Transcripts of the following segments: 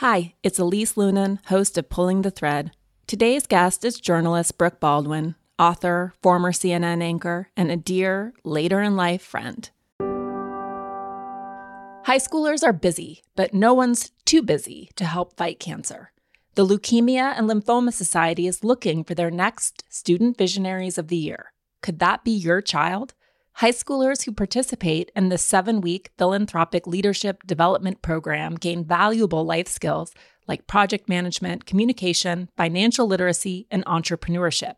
Hi, it's Elise Loehnen, host of Pulling the Thread. Today's guest is journalist Brooke Baldwin, author, former CNN anchor, and a dear, later-in-life friend. High schoolers are busy, but no one's too busy to help fight cancer. The Leukemia and Lymphoma Society is looking for their next Student Visionaries of the Year. Could that be your child? High schoolers who participate in the 7-week philanthropic leadership development program gain valuable life skills like project management, communication, financial literacy, and entrepreneurship.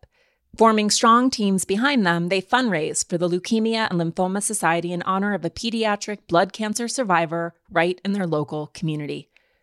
Forming strong teams behind them, they fundraise for the Leukemia and Lymphoma Society in honor of a pediatric blood cancer survivor right in their local community.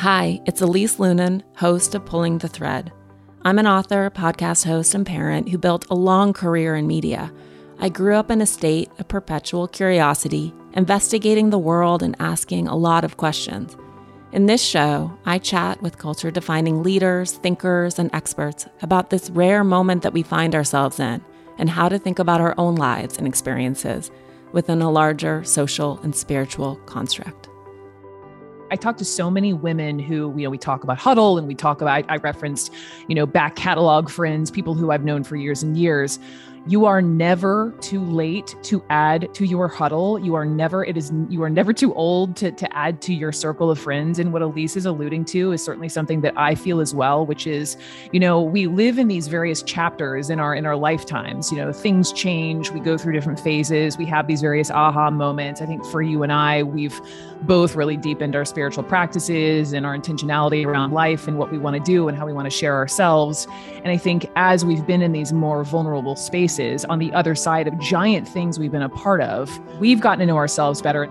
Hi, it's Elise Loehnen, host of Pulling the Thread. I'm an author, podcast host, and parent who built a long career in media. I grew up in a state of perpetual curiosity, investigating the world and asking a lot of questions. In this show, I chat with culture-defining leaders, thinkers, and experts about this rare moment that we find ourselves in and how to think about our own lives and experiences within a larger social and spiritual construct. I talked to so many women who, we talk about Huddle and we talk about, I referenced, back catalog friends, people who I've known for years and years. You are never too late to add to your huddle. You are never too old to add to your circle of friends. And what Elise is alluding to is certainly something that I feel as well, which is, we live in these various chapters in our lifetimes. Things change. We go through different phases. We have these various aha moments. I think for you and I, we've both really deepened our spiritual practices and our intentionality around life and what we want to do and how we want to share ourselves. And I think as we've been in these more vulnerable spaces, on the other side of giant things we've been a part of, we've gotten to know ourselves better.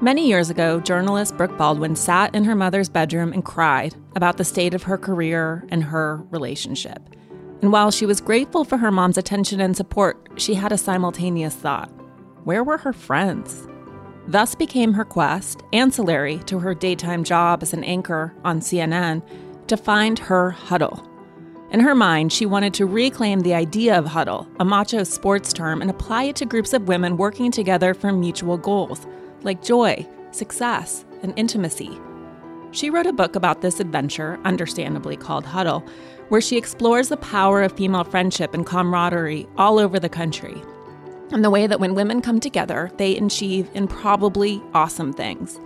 Many years ago, journalist Brooke Baldwin sat in her mother's bedroom and cried about the state of her career and her relationship. And while she was grateful for her mom's attention and support, she had a simultaneous thought. Where were her friends? Thus became her quest, ancillary to her daytime job as an anchor on CNN, to find her huddle. In her mind, she wanted to reclaim the idea of huddle, a macho sports term, and apply it to groups of women working together for mutual goals, like joy, success, and intimacy. She wrote a book about this adventure, understandably called Huddle, where she explores the power of female friendship and camaraderie all over the country, and the way that when women come together, they achieve improbably awesome things.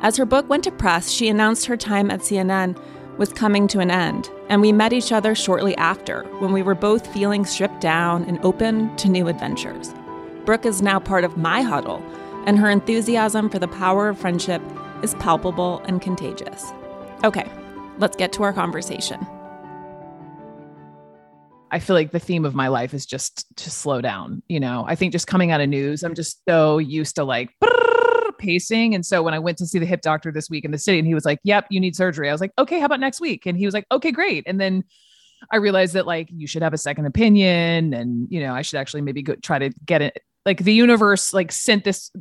As her book went to press, she announced her time at CNN was coming to an end, and we met each other shortly after when we were both feeling stripped down and open to new adventures. Brooke is now part of my huddle, and her enthusiasm for the power of friendship is palpable and contagious. Okay, let's get to our conversation. I feel like the theme of my life is just to slow down. I think just coming out of news, I'm just so used to pacing. And so when I went to see the hip doctor this week in the city and he was like, yep, you need surgery. I was like, okay, how about next week? And he was like, okay, great. And then I realized that you should have a second opinion and, I should actually maybe go try to get it. The universe sent this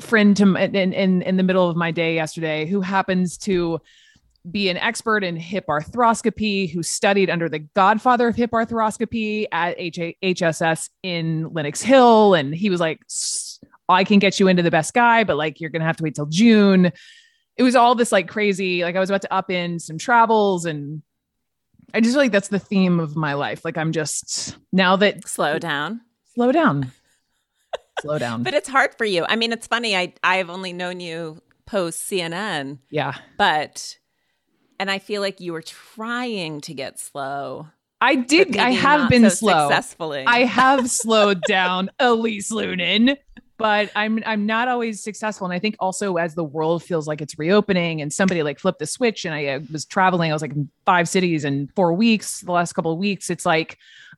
friend to in the middle of my day yesterday who happens to be an expert in hip arthroscopy, who studied under the godfather of hip arthroscopy at HSS in Lenox Hill. And he was like, I can get you into the best guy, but you're going to have to wait till June. It was all this crazy, I was about to up in some travels and I just feel like that's the theme of my life. I'm just now that slow down, slow down, but it's hard for you. I mean, it's funny. I've only known you post CNN. Yeah. And I feel like you were trying to get slow. I did. I have been so slow. Successfully. I have slowed down Elise Loehnen. But I'm not always successful. And I think also as the world feels like it's reopening and somebody flipped the switch and I was traveling, I was in 5 cities in 4 weeks, the last couple of weeks, it's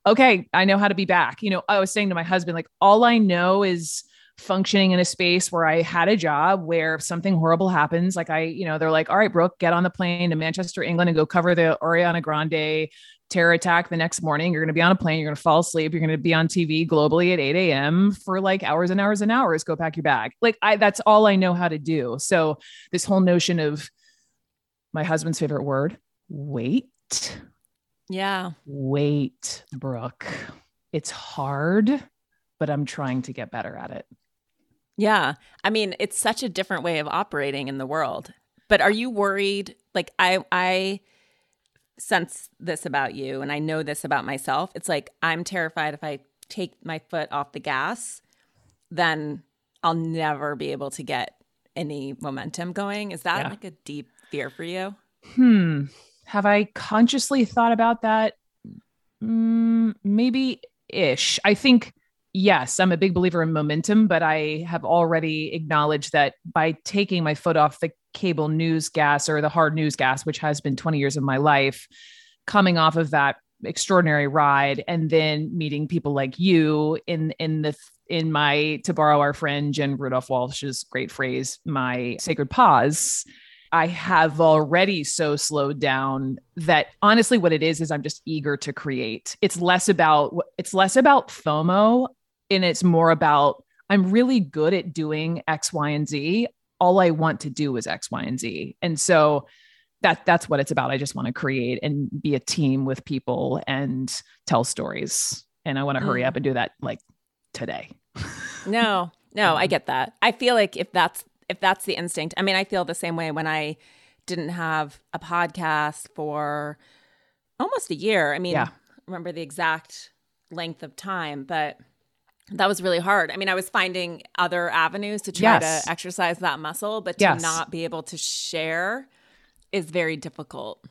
okay, I know how to be back. You know, I was saying to my husband, like, all I know is functioning in a space where I had a job where if something horrible happens, like they're like, all right, Brooke, get on the plane to Manchester, England and go cover the Ariana Grande terror attack the next morning. You're going to be on a plane. You're going to fall asleep. You're going to be on TV globally at 8 a.m. for like hours and hours and hours. Go pack your bag. Like that's all I know how to do. So this whole notion of my husband's favorite word, wait. Yeah. Wait, Brooke. It's hard, but I'm trying to get better at it. Yeah. I mean, it's such a different way of operating in the world. But are you worried? Like I sense this about you, and I know this about myself. It's like, I'm terrified if I take my foot off the gas, then I'll never be able to get any momentum going. Is that like a deep fear for you? Have I consciously thought about that? Maybe ish. I think, yes, I'm a big believer in momentum, but I have already acknowledged that by taking my foot off the cable news gas or the hard news gas, which has been 20 years of my life, coming off of that extraordinary ride and then meeting people like you in my, to borrow our friend Jen Rudolph Walsh's great phrase, my sacred pause, I have already so slowed down that honestly what it is I'm just eager to create. It's less about FOMO. And it's more about, I'm really good at doing X, Y, and Z. All I want to do is X, Y, and Z. And so that's what it's about. I just want to create and be a team with people and tell stories. And I want to hurry up and do that like today. No, I get that. I feel like if that's the instinct, I mean, I feel the same way when I didn't have a podcast for almost a year. I mean, I remember the exact length of time, but that was really hard. I mean, I was finding other avenues to try to exercise that muscle, but to not be able to share is very difficult.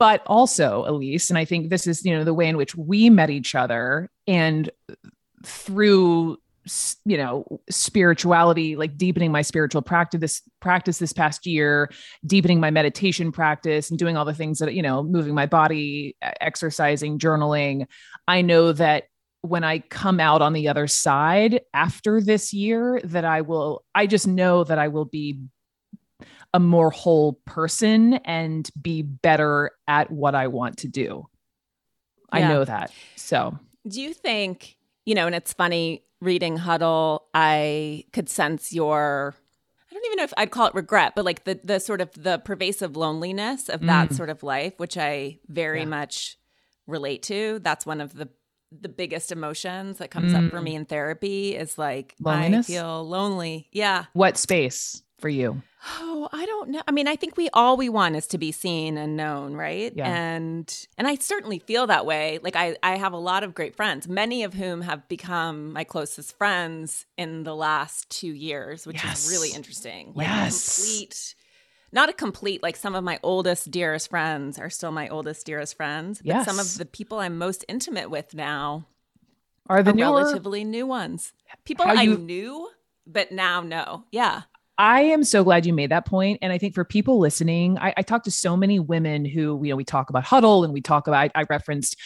But also, Elise, and I think this is, the way in which we met each other, and through, spirituality, like deepening my spiritual practice this past year, deepening my meditation practice and doing all the things that, moving my body, exercising, journaling. I know that when I come out on the other side after this year, that I will be a more whole person and be better at what I want to do. Yeah. I know that. So do you think, and it's funny, reading Huddle, I could sense I don't even know if I'd call it regret, but like the sort of the pervasive loneliness of that sort of life, which I very much relate to. That's one of the biggest emotions that comes up for me in therapy is like, loneliness? I feel lonely. Yeah. What space for you? Oh, I don't know. I mean, I think all we want is to be seen and known, right? Yeah. And I certainly feel that way. Like I have a lot of great friends, many of whom have become my closest friends in the last 2 years, which is really interesting. Like Not a complete, some of my oldest, dearest friends are still my oldest, dearest friends. But some of the people I'm most intimate with now are relatively new ones. People I knew, but now no. Yeah. I am so glad you made that point. And I think for people listening, I talk to so many women who, we talk about Huddle and we talk about, I referenced,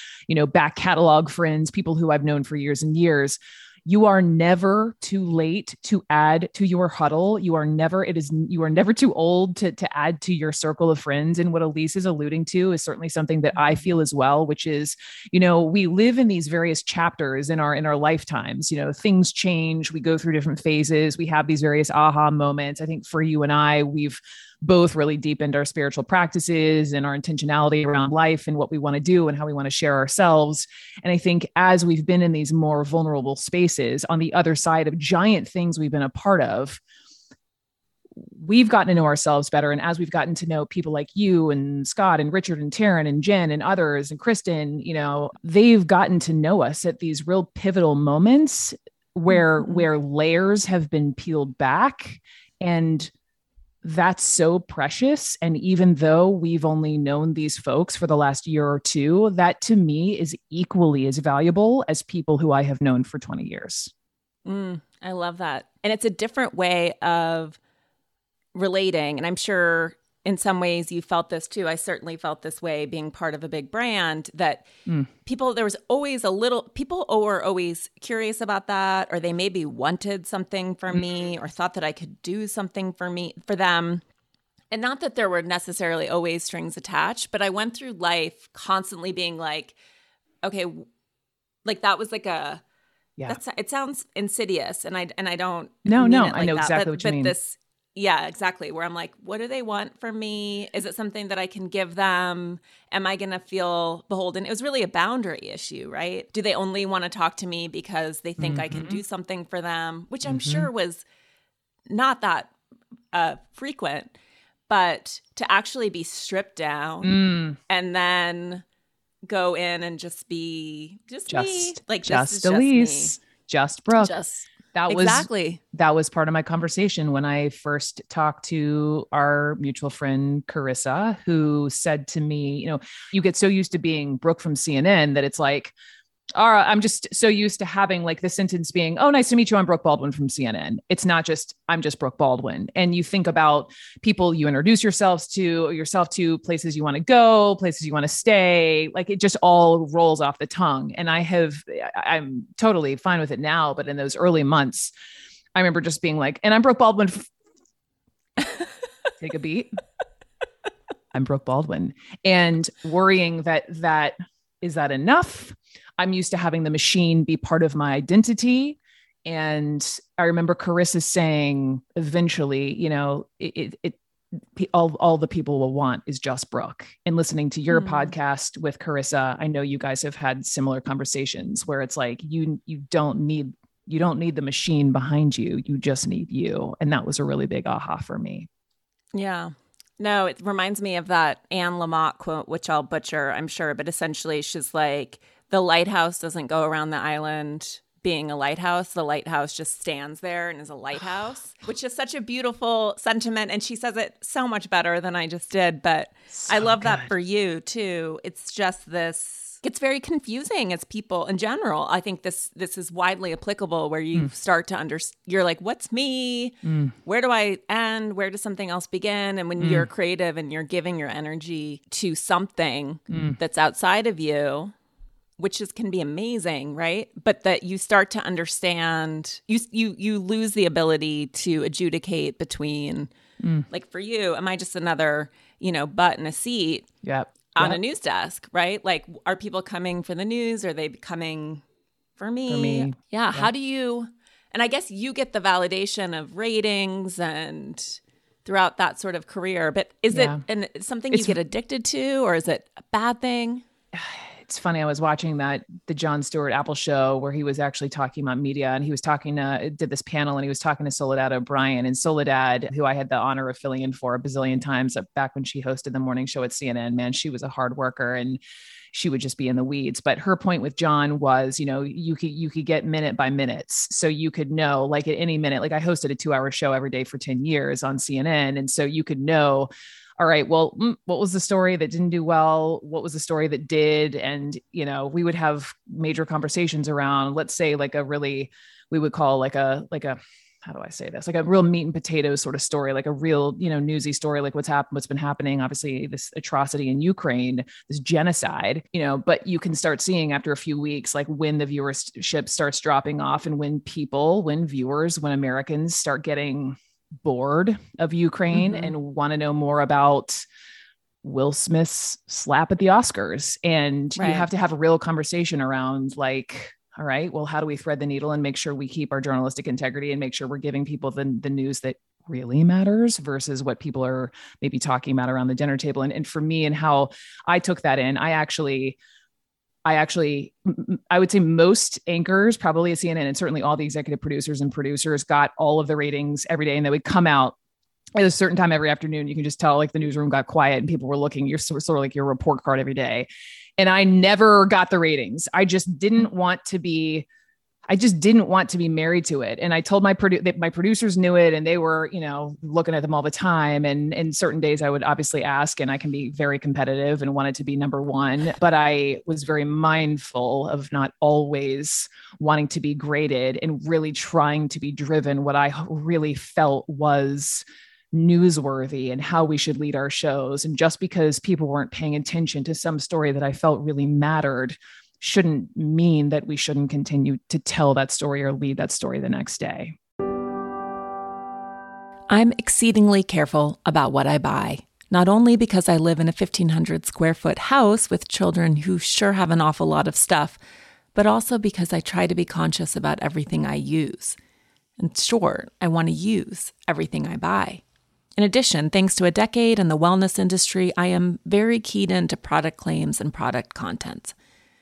back catalog friends, people who I've known for years and years. You are never too late to add to your Huddle. You are never too old to add to your circle of friends. And what Elise is alluding to is certainly something that I feel as well, which is, we live in these various chapters in our lifetimes, things change, we go through different phases. We have these various aha moments. I think for you and I, we've both really deepened our spiritual practices and our intentionality around life and what we want to do and how we want to share ourselves. And I think as we've been in these more vulnerable spaces on the other side of giant things we've been a part of, we've gotten to know ourselves better. And as we've gotten to know people like you and Scott and Richard and Taryn and Jen and others and Kristen, they've gotten to know us at these real pivotal moments where layers have been peeled back, and that's so precious. And even though we've only known these folks for the last year or two, that to me is equally as valuable as people who I have known for 20 years. I love that. And it's a different way of relating. And I'm sure in some ways you felt this too. I certainly felt this way being part of a big brand, that people, there was always a little, people were always curious about that, or they maybe wanted something from me or thought that I could do something for them. And not that there were necessarily always strings attached, but I went through life constantly being like, okay, like that was like a, that's, it sounds insidious, and I don't I know exactly what you mean. This, yeah, exactly. Where I'm like, what do they want from me? Is it something that I can give them? Am I going to feel beholden? It was really a boundary issue, right? Do they only want to talk to me because they think I can do something for them, which I'm sure was not that frequent, but to actually be stripped down and then go in and just be me. Like just Elise, just Brooke. That was part of my conversation when I first talked to our mutual friend, Carissa, who said to me, you know, you get so used to being Brooke from CNN that it's like, all right, I'm just so used to having like the sentence being, oh, nice to meet you, I'm Brooke Baldwin from CNN. It's not just, I'm just Brooke Baldwin. And you think about people you introduce yourself to, places you want to go, places you want to stay, like it just all rolls off the tongue. And I'm totally fine with it now. But in those early months, I remember just being like, and I'm Brooke Baldwin. Take a beat. I'm Brooke Baldwin. And worrying that is that enough? I'm used to having the machine be part of my identity. And I remember Carissa saying eventually, you know, all the people will want is just Brooke. And listening to your podcast with Carissa, I know you guys have had similar conversations where it's like, you don't need the machine behind you. You just need you. And that was a really big aha for me. Yeah. No, it reminds me of that Anne Lamott quote, which I'll butcher, I'm sure, but essentially she's like, the lighthouse doesn't go around the island being a lighthouse. The lighthouse just stands there and is a lighthouse, which is such a beautiful sentiment. And she says it so much better than I just did. But so I love that for you, too. It's just this – it's very confusing as people in general. I think this is widely applicable where you start to understand – you're like, what's me? Where do I end? Where does something else begin? And when you're creative and you're giving your energy to something that's outside of you – which can be amazing, right? But that you start to understand, you lose the ability to adjudicate between, like for you, am I just another, you know, butt in a seat on a news desk, right? Like, are people coming for the news? Are they coming for me? Yeah. How do you, and I guess you get the validation of ratings and throughout that sort of career, but is it something you get addicted to, or is it a bad thing? It's funny. I was watching the John Stewart Apple show where he was actually talking about media, and he was did this panel, and he was talking to Soledad O'Brien, and Soledad, who I had the honor of filling in for a bazillion times back when she hosted the morning show at CNN, man, she was a hard worker and she would just be in the weeds. But her point with John was, you know, you could get minute by minutes. So you could know, like at any minute, like I hosted a 2-hour show every day for 10 years on CNN. And so you could know, all right, well, what was the story that didn't do well? What was the story that did? And, you know, we would have major conversations around, let's say like a really, we would call like a, how do I say this? Like a real meat and potatoes sort of story, like a real, you know, newsy story, like what's been happening, obviously this atrocity in Ukraine, this genocide, you know, but you can start seeing after a few weeks, like when the viewership starts dropping off and when Americans start getting bored of Ukraine and want to know more about Will Smith's slap at the Oscars. And you have to have a real conversation around like, all right, well, how do we thread the needle and make sure we keep our journalistic integrity and make sure we're giving people the news that really matters versus what people are maybe talking about around the dinner table. And for me and how I took that in, I actually, I would say most anchors probably at CNN and certainly all the executive producers got all of the ratings every day, and they would come out at a certain time every afternoon. You can just tell like the newsroom got quiet and people were looking, you're sort of like your report card every day. And I never got the ratings. I just didn't want to be married to it. And I told my producers knew it, and they were, you know, looking at them all the time. And certain days I would obviously ask, and I can be very competitive and wanted to be number one, but I was very mindful of not always wanting to be graded and really trying to be driven. What I really felt was newsworthy and how we should lead our shows. And just because people weren't paying attention to some story that I felt really mattered shouldn't mean that we shouldn't continue to tell that story or lead that story the next day. I'm exceedingly careful about what I buy, not only because I live in a 1,500 square foot house with children who sure have an awful lot of stuff, but also because I try to be conscious about everything I use. And sure, I want to use everything I buy. In addition, thanks to a decade in the wellness industry, I am very keyed into product claims and product content.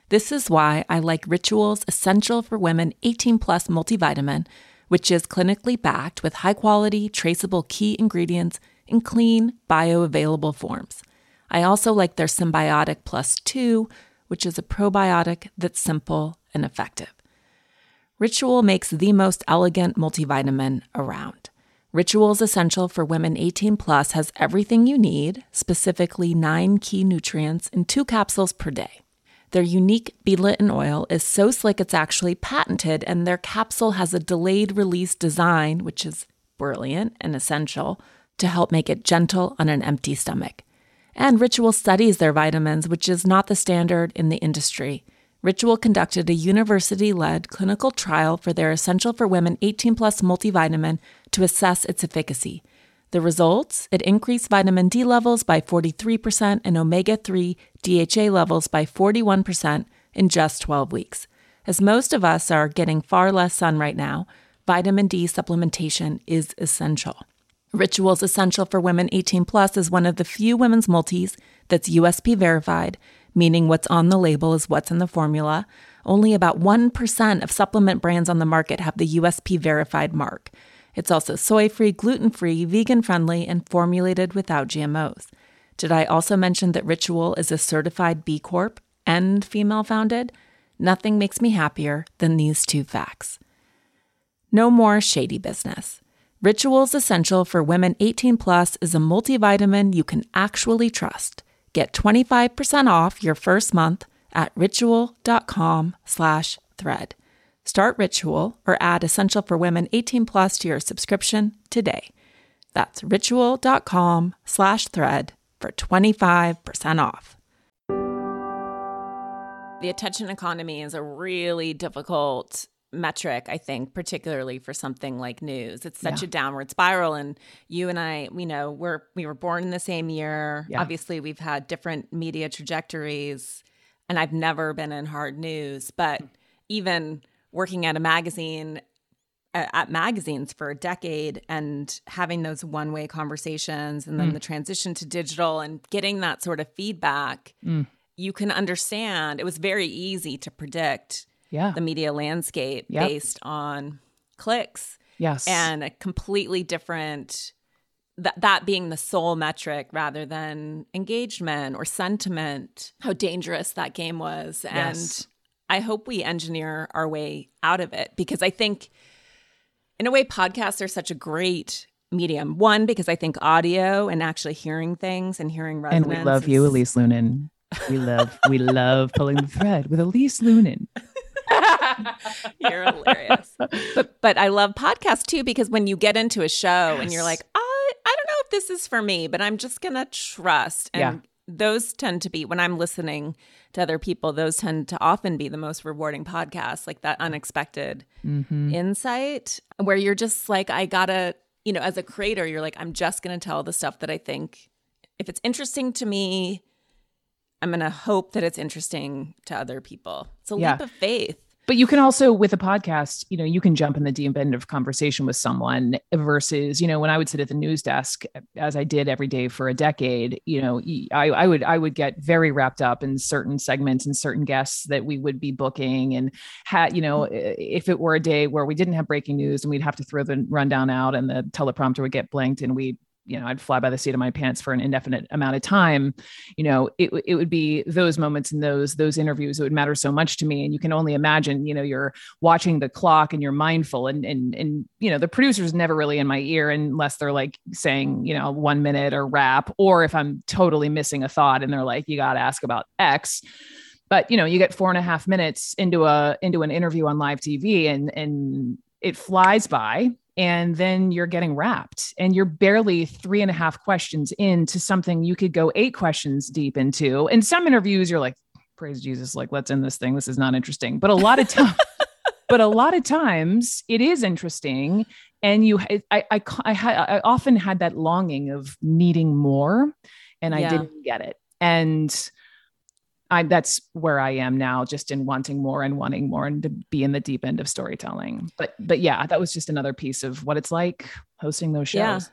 This is why I like Ritual's Essential for Women 18+ multivitamin, which is clinically backed with high-quality, traceable key ingredients in clean, bioavailable forms. I also like their Symbiotic Plus 2, which is a probiotic that's simple and effective. Ritual makes the most elegant multivitamin around. Ritual's Essential for Women 18+ has everything you need, specifically 9 key nutrients in 2 capsules per day. Their unique beadleton oil is so slick it's actually patented, and their capsule has a delayed-release design, which is brilliant and essential, to help make it gentle on an empty stomach. And Ritual studies their vitamins, which is not the standard in the industry. Ritual conducted a university-led clinical trial for their Essential for Women 18+ multivitamin to assess its efficacy. The results? It increased vitamin D levels by 43% and omega-3 DHA levels by 41% in just 12 weeks. As most of us are getting far less sun right now, vitamin D supplementation is essential. Ritual's Essential for Women 18+ is one of the few women's multis that's USP verified, meaning what's on the label is what's in the formula. Only about 1% of supplement brands on the market have the USP verified mark. It's also soy-free, gluten-free, vegan-friendly, and formulated without GMOs. Did I also mention that Ritual is a certified B Corp and female-founded? Nothing makes me happier than these two facts. No more shady business. Ritual's Essential for Women 18+ is a multivitamin you can actually trust. Get 25% off your first month at ritual.com/thread. Start Ritual or add Essential for Women 18+ to your subscription today. That's ritual.com/thread for 25% off. The attention economy is a really difficult metric, I think, particularly for something like news. It's such a downward spiral. And you and I, you know, we were born in the same year. Yeah. Obviously, we've had different media trajectories, and I've never been in hard news, but even working at a magazine, at magazines for a decade, and having those one-way conversations, and then the transition to digital and getting that sort of feedback, you can understand. It was very easy to predict the media landscape based on clicks. Yes. And a completely different, that being the sole metric rather than engagement or sentiment, how dangerous that game was. Yes. And I hope we engineer our way out of it, because I think, in a way, podcasts are such a great medium. One, because I think audio and actually hearing things and hearing resonance. And we love you, Elise Loehnen. We love Pulling the Thread with Elise Loehnen. You're hilarious. But I love podcasts too, because when you get into a show and you're like, I don't know if this is for me, but I'm just going to trust. And those tend to be, when I'm listening to other people, those tend to often be the most rewarding podcasts, like that unexpected insight where you're just like, I gotta, you know, as a creator, you're like, I'm just going to tell the stuff that I think, if it's interesting to me, I'm going to hope that it's interesting to other people. It's a leap of faith. But you can also, with a podcast, you know, you can jump in the deep end of conversation with someone versus, you know, when I would sit at the news desk, as I did every day for a decade, you know, I would get very wrapped up in certain segments and certain guests that we would be booking, and had, you know, if it were a day where we didn't have breaking news and we'd have to throw the rundown out and the teleprompter would get blanked and we, you know, I'd fly by the seat of my pants for an indefinite amount of time. You know, it would be those moments and those interviews that would matter so much to me. And you can only imagine, you know, you're watching the clock and you're mindful, and you know, the producer's never really in my ear unless they're like saying, you know, 1 minute or wrap, or if I'm totally missing a thought and they're like, you got to ask about X. But, you know, you get 4.5 minutes into an interview on live TV and it flies by. and then you're getting wrapped and you're barely 3.5 questions into something you could go 8 questions deep into. And some interviews you're like, praise Jesus, like, let's end this thing. This is not interesting. But a lot of times, it is interesting. And I often had that longing of needing more, and I didn't get it. And that's where I am now, just in wanting more and wanting more, and to be in the deep end of storytelling. But yeah, that was just another piece of what it's like hosting those shows.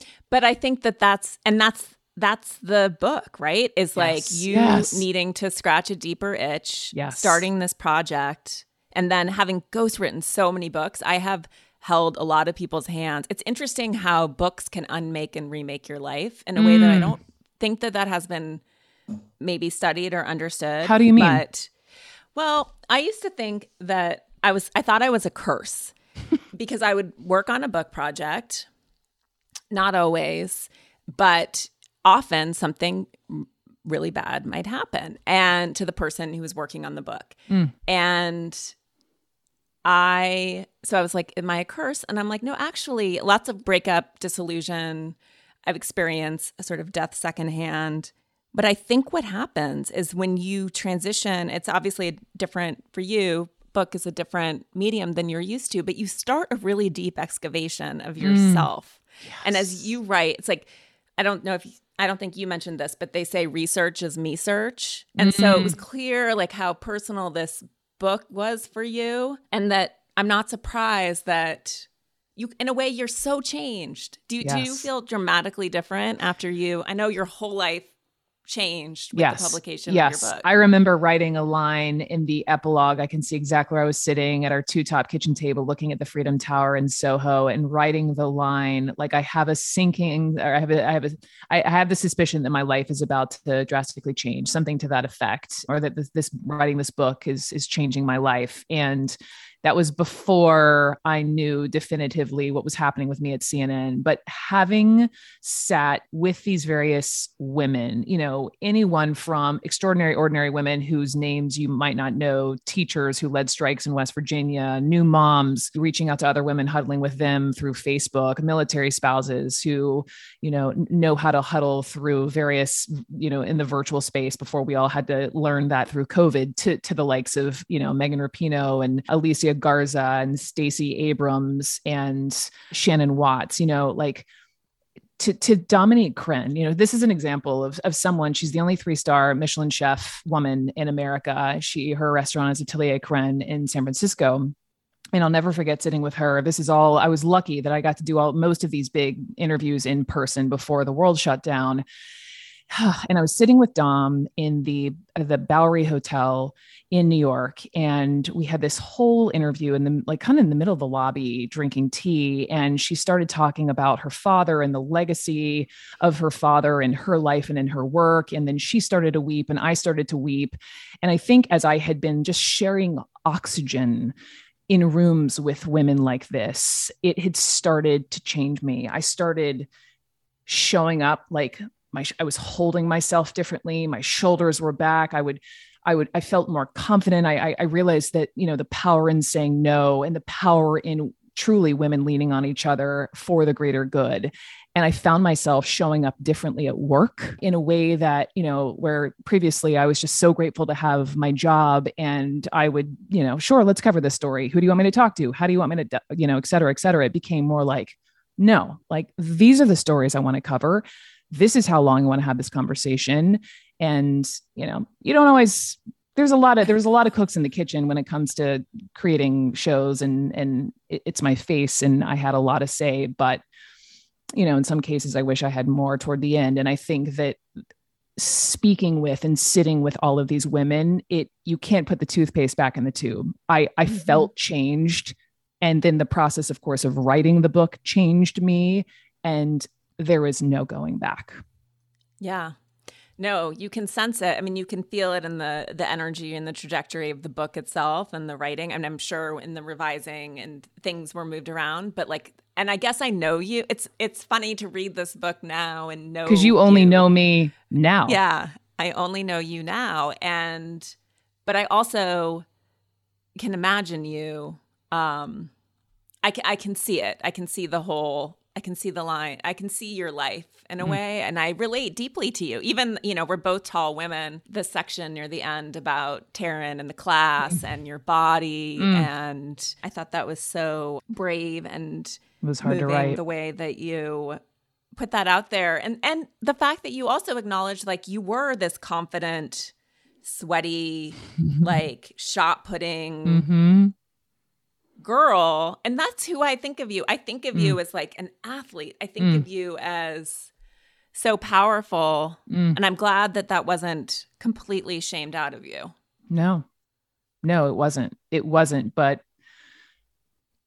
Yeah. But I think that's the book, right? Is like needing to scratch a deeper itch, starting this project, and then having ghostwritten so many books. I have held a lot of people's hands. It's interesting how books can unmake and remake your life in a way that I don't think that has been maybe studied or understood. How do you mean? Well, I used to think that I thought I was a curse because I would work on a book project, not always, but often something really bad might happen, and to the person who was working on the book. And so I was like, am I a curse? And I'm like, no, actually, lots of breakup, disillusion. I've experienced a sort of death secondhand. But I think what happens is when you transition, it's obviously a different for you. Book is a different medium than you're used to, but you start a really deep excavation of yourself. And as you write, it's like, I don't think you mentioned this, but they say research is me search. And so it was clear like how personal this book was for you, and that I'm not surprised that you, in a way, you're so changed. Do you feel dramatically different after you? I know your whole life changed with the publication of your book. I remember writing a line in the epilogue. I can see exactly where I was sitting at our 2-top kitchen table, looking at the Freedom Tower in Soho, and writing the line like, I have the suspicion that my life is about to drastically change, something to that effect, or that this writing this book is changing my life. And that was before I knew definitively what was happening with me at CNN. But having sat with these various women, anyone from extraordinary, ordinary women whose names you might not know, teachers who led strikes in West Virginia, new moms reaching out to other women, huddling with them through Facebook, military spouses who, know how to huddle through various, in the virtual space before we all had to learn that through COVID, to the likes of, Megan Rapinoe and Alicia Garza and Stacey Abrams and Shannon Watts, like to Dominique Crenn, this is an example of someone. She's the only 3-star Michelin chef woman in America. Her restaurant is Atelier Crenn in San Francisco. And I'll never forget sitting with her. I was lucky that I got to do most of these big interviews in person before the world shut down. And I was sitting with Dom in the Bowery Hotel in New York, and we had this whole interview in the middle of the lobby drinking tea. And she started talking about her father and the legacy of her father and her life and in her work. And then she started to weep and I started to weep. And I think as I had been just sharing oxygen in rooms with women like this, it had started to change me. I started showing up like, I was holding myself differently. My shoulders were back. I felt more confident. I realized that, the power in saying no, and the power in truly women leaning on each other for the greater good. And I found myself showing up differently at work in a way that, where previously I was just so grateful to have my job, and I would, sure, let's cover this story. Who do you want me to talk to? How do you want me to, et cetera, et cetera. It became more like, no, like, these are the stories I want to cover. This is how long I want to have this conversation. And, you don't always, there's a lot of cooks in the kitchen when it comes to creating shows, and it's my face, and I had a lot to say, but, in some cases I wish I had more toward the end. And I think that speaking with and sitting with all of these women, you can't put the toothpaste back in the tube. I felt changed. And then the process, of course, of writing the book changed me, and there is no going back. Yeah. No, you can sense it. I mean, you can feel it in the energy and the trajectory of the book itself and the writing. I mean, I'm sure in the revising and things were moved around, but like, and I guess I know you. It's funny to read this book now and know. Because you only know me now. Yeah. I only know you now. But I also can imagine you, I can see it. I can see the whole, I can see the line. I can see your life in a way. And I relate deeply to you. Even, you know, we're both tall women. The section near the end about Taryn and the class and your body. And I thought that was so brave and it was hard to write. The way that you put that out there. And the fact that you also acknowledged, like, you were this confident, sweaty, like, shot-putting girl. And that's who I think of you. I think of you as like an athlete. I think of you as so powerful. And I'm glad that that wasn't completely shamed out of you. No, it wasn't. It wasn't. But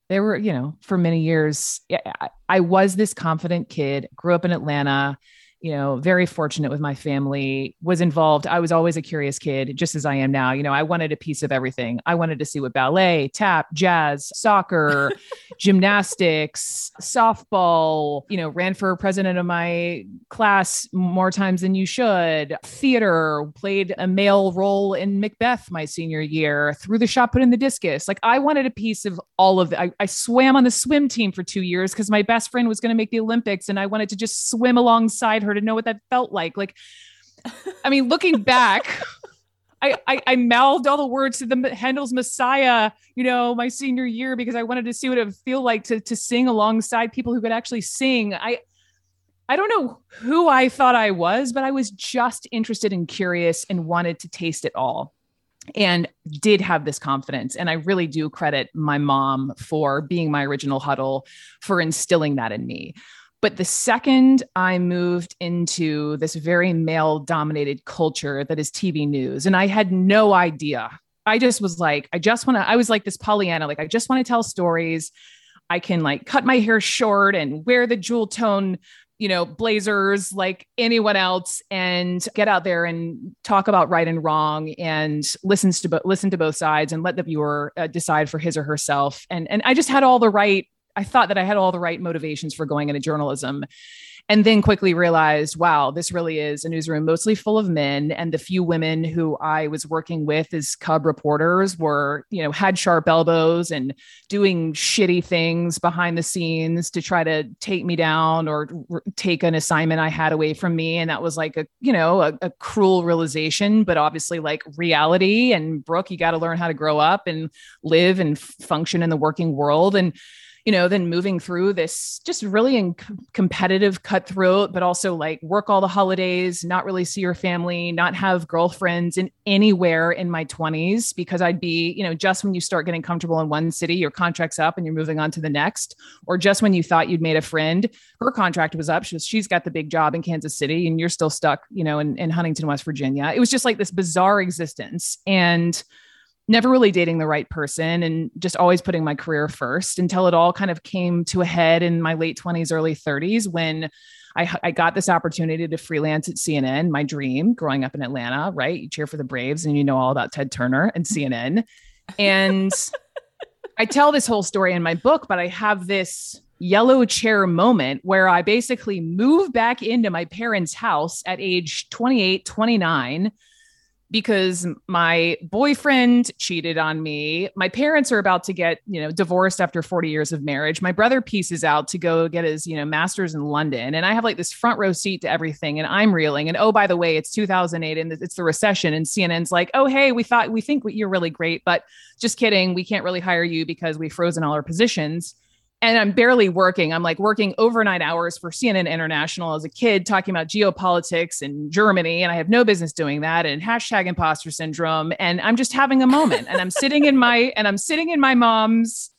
there were, you know, for many years, I was this confident kid, grew up in Atlanta, you know, very fortunate with my family, was involved. I was always a curious kid, just as I am now. You know, I wanted a piece of everything. I wanted to see what ballet, tap, jazz, soccer, gymnastics, softball, you know, ran for president of my class more times than you should, theater, played a male role in Macbeth my senior year, threw the shot put in the discus. Like, I wanted a piece of all of it. I swam on the swim team for 2 years because my best friend was going to make the Olympics and I wanted to just swim alongside her to know what that felt like. Like, I mean, looking back, I mouthed all the words to the Handel's Messiah, you know, my senior year, because I wanted to see what it would feel like to sing alongside people who could actually sing. I don't know who I thought I was, but I was just interested and curious and wanted to taste it all and did have this confidence. And I really do credit my mom for being my original Huddle, for instilling that in me. But the second I moved into this very male-dominated culture that is TV news, and I had no idea. I just was like, I was like this Pollyanna, like, I just want to tell stories. I can, like, cut my hair short and wear the jewel tone, you know, blazers like anyone else and get out there and talk about right and wrong and listen to both sides and let the viewer decide for his or herself. And I just had all the right. I thought that I had all the right motivations for going into journalism, and then quickly realized, wow, this really is a newsroom mostly full of men. And the few women who I was working with as cub reporters were, you know, had sharp elbows and doing shitty things behind the scenes to try to take me down or take an assignment I had away from me. And that was like a cruel realization, but obviously like reality. And Brooke, you got to learn how to grow up and live and function in the working world. And, you know, then moving through this just really competitive, cutthroat, but also like work all the holidays, not really see your family, not have girlfriends in anywhere in my 20s, because I'd be, you know, just when you start getting comfortable in one city, your contract's up and you're moving on to the next, or just when you thought you'd made a friend, her contract was up. She's got the big job in Kansas City and you're still stuck, you know, in Huntington, West Virginia. It was just like this bizarre existence. And never really dating the right person and just always putting my career first, until it all kind of came to a head in my late 20s, early 30s, when I got this opportunity to freelance at CNN, my dream growing up in Atlanta, right? You cheer for the Braves and you know all about Ted Turner and CNN. And I tell this whole story in my book, but I have this yellow chair moment where I basically move back into my parents' house at age 28, 29, because my boyfriend cheated on me. My parents are about to get, you know, divorced after 40 years of marriage. My brother pieces out to go get his, you know, master's in London. And I have like this front row seat to everything, and I'm reeling. And, oh, by the way, it's 2008 and it's the recession. And CNN's like, oh, hey, we think you're really great, but just kidding. We can't really hire you because we've frozen all our positions. And I'm barely working. I'm like working overnight hours for CNN International as a kid, talking about geopolitics and Germany. And I have no business doing that, and hashtag imposter syndrome. And I'm just having a moment, and I'm sitting in my mom's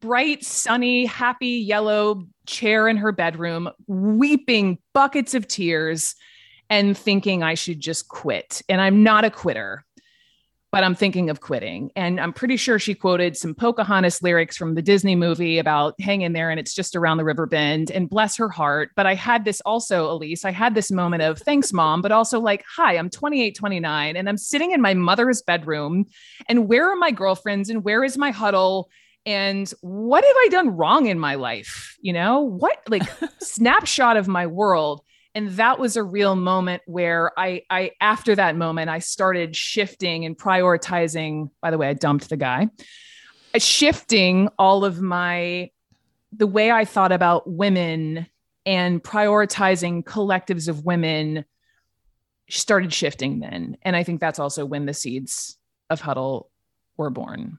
bright, sunny, happy yellow chair in her bedroom, weeping buckets of tears and thinking I should just quit. And I'm not a quitter, but I'm thinking of quitting. And I'm pretty sure she quoted some Pocahontas lyrics from the Disney movie about hang in there and it's just around the river bend, and bless her heart. But I had this also, Elise, I had this moment of thanks, mom, but also like, hi, I'm 28, 29, and I'm sitting in my mother's bedroom, and where are my girlfriends and where is my Huddle? And what have I done wrong in my life? You know, what, like, snapshot of my world. And that was a real moment where I after that moment, I started shifting and prioritizing. By the way, I dumped the guy, shifting all of my the way I thought about women and prioritizing collectives of women started shifting then. And I think that's also when the seeds of Huddle were born.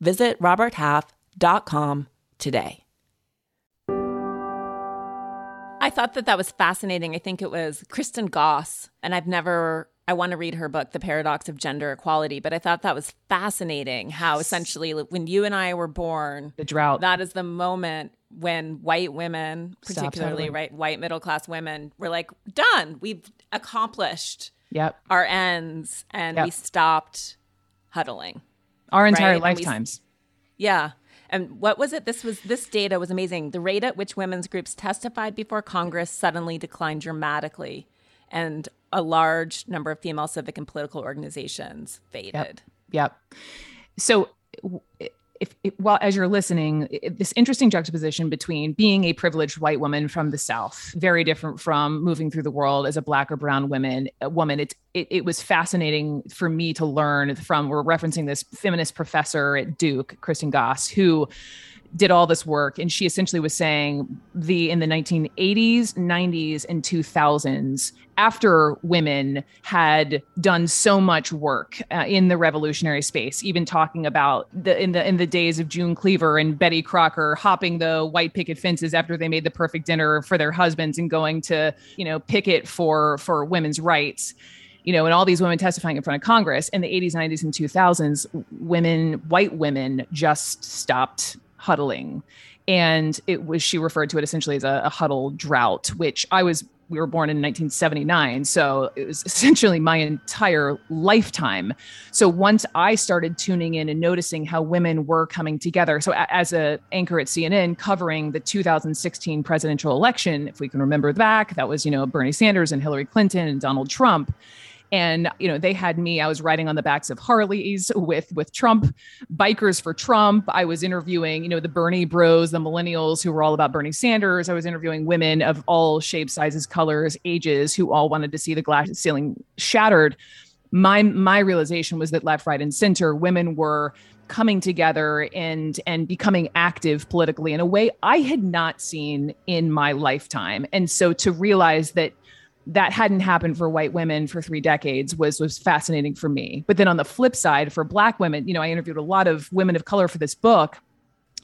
Visit roberthalf.com today. I thought that was fascinating. I think it was Kristen Goss, and I want to read her book, The Paradox of Gender Equality, but I thought that was fascinating how essentially when you and I were born, the drought, that is the moment when white women, particularly white middle-class women, were like, done, we've accomplished our ends, and we stopped huddling. Our entire lifetimes. And what was it? This data was amazing. The rate at which women's groups testified before Congress suddenly declined dramatically, and a large number of female civic and political organizations faded. Yep. So as you're listening, this interesting juxtaposition between being a privileged white woman from the South, very different from moving through the world as a Black or brown woman. It was fascinating for me to learn from. We're referencing this feminist professor at Duke, Kristen Goss, who did all this work. And she essentially was saying in the 1980s, 90s, and 2000s, after women had done so much work in the revolutionary space, even talking about in the days of June Cleaver and Betty Crocker hopping the white picket fences after they made the perfect dinner for their husbands and going to, picket for women's rights, and all these women testifying in front of Congress in the 80s, 90s, and 2000s, white women just stopped huddling. And she referred to it essentially as a huddle drought, which we were born in 1979. So it was essentially my entire lifetime. So once I started tuning in and noticing how women were coming together. So as an anchor at CNN covering the 2016 presidential election, if we can remember back, that was, Bernie Sanders and Hillary Clinton and Donald Trump. And, they had me, I was riding on the backs of Harleys with Trump, bikers for Trump. I was interviewing, the Bernie bros, the millennials who were all about Bernie Sanders. I was interviewing women of all shapes, sizes, colors, ages, who all wanted to see the glass ceiling shattered. My realization was that left, right, and center, women were coming together and becoming active politically in a way I had not seen in my lifetime. And so to realize that hadn't happened for white women for 3 decades was fascinating for me. But then on the flip side, for Black women, I interviewed a lot of women of color for this book,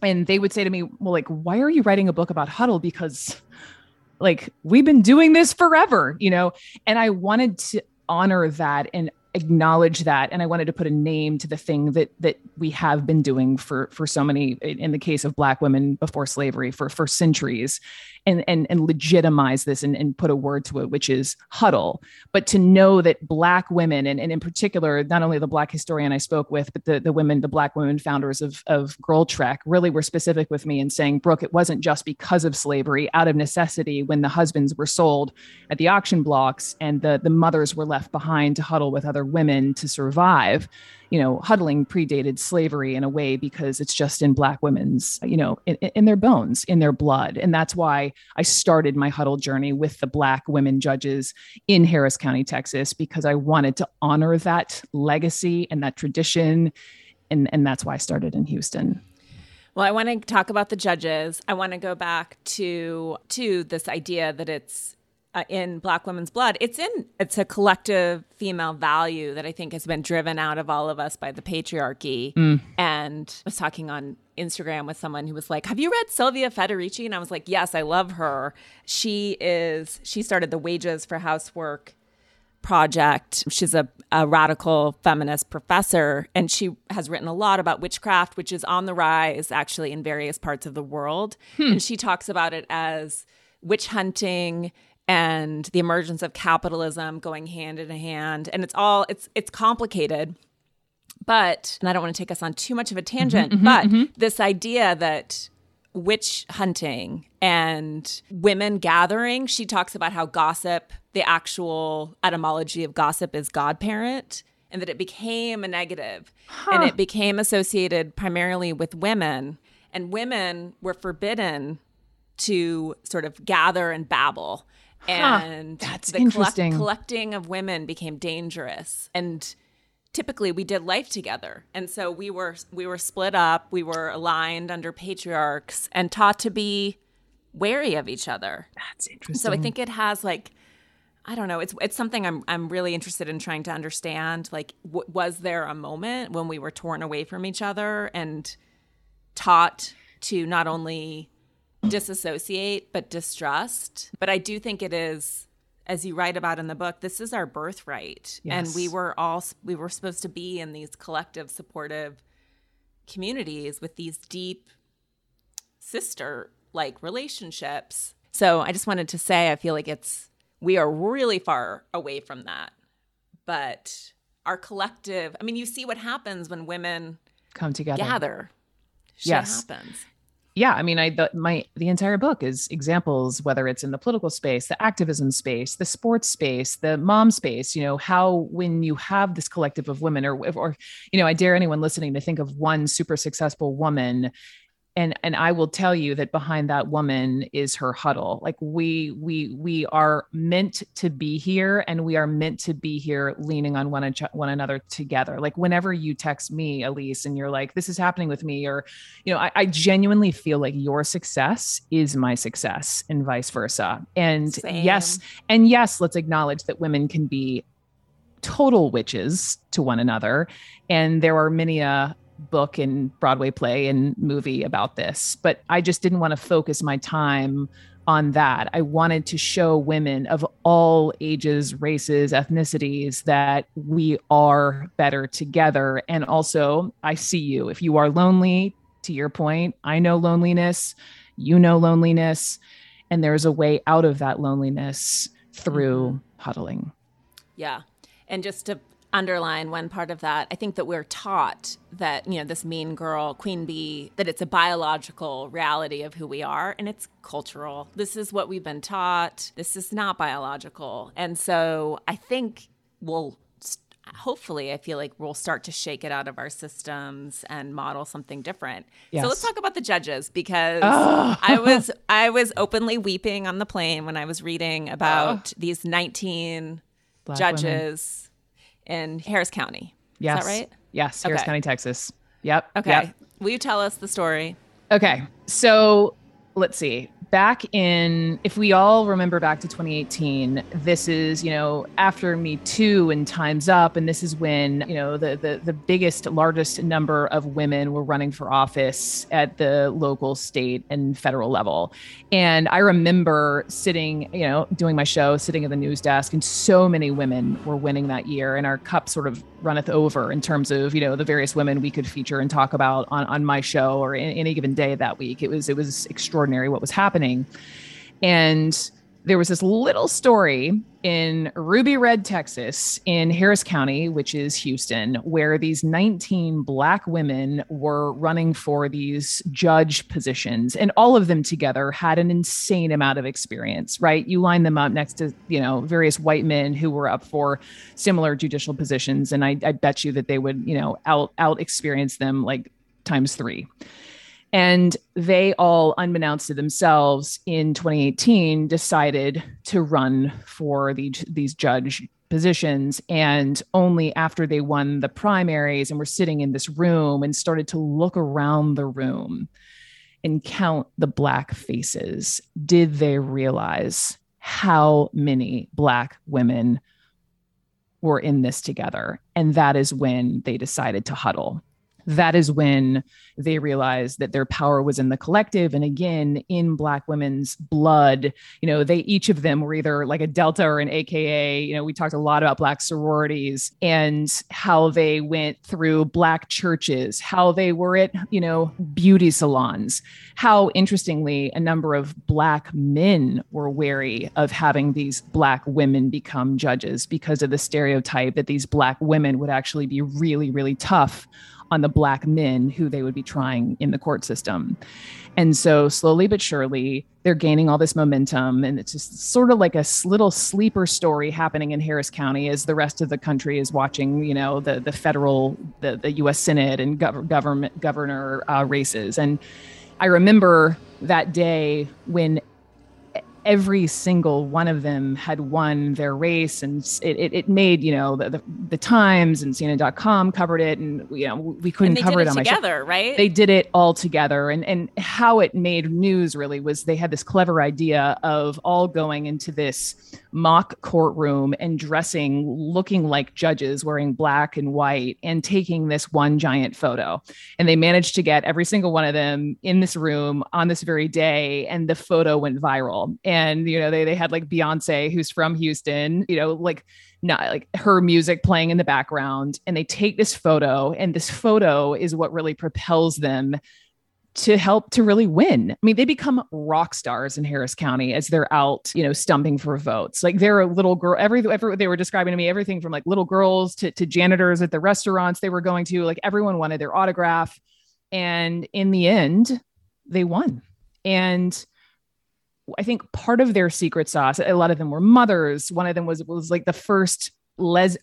and they would say to me, well, why are you writing a book about Huddle? Because we've been doing this forever, and I wanted to honor that and acknowledge that. And I wanted to put a name to the thing that we have been doing for so many, in the case of Black women before slavery, for centuries, and legitimize this and put a word to it, which is huddle. But to know that Black women, and in particular, not only the Black historian I spoke with, but the Black women founders of Girl Trek really were specific with me in saying, Brooke, it wasn't just because of slavery, out of necessity, when the husbands were sold at the auction blocks and the mothers were left behind to huddle with other women to survive, huddling predated slavery in a way, because it's just in Black women's, in their bones, in their blood. And that's why I started my huddle journey with the Black women judges in Harris County, Texas, because I wanted to honor that legacy and that tradition. And that's why I started in Houston. Well, I want to talk about the judges. I want to go back to this idea that it's in Black women's blood. It's a collective female value that I think has been driven out of all of us by the patriarchy. And I was talking on Instagram with someone who was like, have you read Sylvia Federici? And I was like, yes, I love her. She started the Wages for Housework project. She's a radical feminist professor, and she has written a lot about witchcraft, which is on the rise actually in various parts of the world. And she talks about it as witch hunting and the emergence of capitalism going hand in hand. And it's complicated. But, and I don't want to take us on too much of a tangent, this idea that witch hunting and women gathering, she talks about how gossip, the actual etymology of gossip is godparent, and that it became a negative. And it became associated primarily with women. And women were forbidden to sort of gather and babble. And that's the collecting of women became dangerous. And typically we did life together. And so we were split up, we were aligned under patriarchs and taught to be wary of each other. That's interesting. So I think it has like, I don't know, it's something I'm really interested in trying to understand. Like, was there a moment when we were torn away from each other and taught to not only disassociate but distrust? But I do think it is, as you write about in the book, this is our birthright. Yes. And we were supposed to be in these collective supportive communities with these deep sister-like relationships. So I just wanted to say, I feel like we are really far away from that. But our collective, I mean, you see what happens when women come together, gather. Yes. Happens. Yeah, I mean, the entire book is examples, whether it's in the political space, the activism space, the sports space, the mom space, you know, how when you have this collective of women or you know, I dare anyone listening to think of one super successful woman. And I will tell you that behind that woman is her huddle. Like we are meant to be here, and we are meant to be here leaning on one another together. Like whenever you text me, Elise, and you're like, this is happening with me, or, you know, I genuinely feel like your success is my success and vice versa. And same. Yes, let's acknowledge that women can be total witches to one another. And there are many, book and Broadway play and movie about this, but I just didn't want to focus my time on that. I wanted to show women of all ages, races, ethnicities that we are better together. And also, I see you. If you are lonely, to your point, I know loneliness, you know loneliness, and there's a way out of that loneliness through huddling. Yeah. And just to underline one part of that, I think that we're taught that, you know, this mean girl, queen bee, that it's a biological reality of who we are, and it's cultural. This is what we've been taught. This is not biological. And so I think I feel like we'll start to shake it out of our systems and model something different. Yes. So let's talk about the judges, because I was openly weeping on the plane when I was reading about these 19 Black judges. Women. In Harris County. Yes. Is that right? Yes. Harris County, Texas. Yep. Okay. Yep. Will you tell us the story? Okay. So let's see. If we all remember back to 2018, this is, you know, after Me Too and Time's Up. And this is when, you know, the biggest, largest number of women were running for office at the local, state, and federal level. And I remember sitting, you know, doing my show, sitting at the news desk, and so many women were winning that year. And our cup sort of runneth over in terms of, you know, the various women we could feature and talk about on my show or in any given day that week. It was extraordinary what was happening. And there was this little story in Ruby Red, Texas, in Harris County, which is Houston, where these 19 Black women were running for these judge positions. And all of them together had an insane amount of experience, right? You line them up next to, you know, various white men who were up for similar judicial positions. And I bet you that they would, you know, out experience them like times three. And they all, unbeknownst to themselves, in 2018, decided to run for these judge positions. And only after they won the primaries and were sitting in this room and started to look around the room and count the Black faces, did they realize how many Black women were in this together. And that is when they decided to huddle. that is when they realized that their power was in the collective. And again, in Black women's blood, you know, they, each of them were either like a Delta or an AKA. You know, we talked a lot about Black sororities and how they went through Black churches, how they were at, you know, beauty salons, how interestingly, a number of Black men were wary of having these Black women become judges because of the stereotype that these Black women would actually be really, really tough on the Black men who they would be trying in the court system. And so slowly but surely, they're gaining all this momentum. And it's just sort of like a little sleeper story happening in Harris County as the rest of the country is watching, you know, the federal, the U.S. Senate and governor races. And I remember that day when every single one of them had won their race, and it made, you know, the Times and CNN.com covered it, and, you know, we couldn't cover it on my show. They did it together, right? They did it all together, and how it made news really was they had this clever idea of all going into this mock courtroom and dressing, looking like judges, wearing black and white, and taking this one giant photo. And they managed to get every single one of them in this room on this very day, and the photo went viral. And, you know, they had like Beyonce, who's from Houston, you know, like not like her music playing in the background, and they take this photo, and this photo is what really propels them to help to really win. I mean, they become rock stars in Harris County as they're out, you know, stumping for votes. Like, they're a little girl, every they were describing to me, everything from like little girls to janitors at the restaurants they were going to, like everyone wanted their autograph. And in the end, they won. And I think part of their secret sauce, a lot of them were mothers. One of them was like the first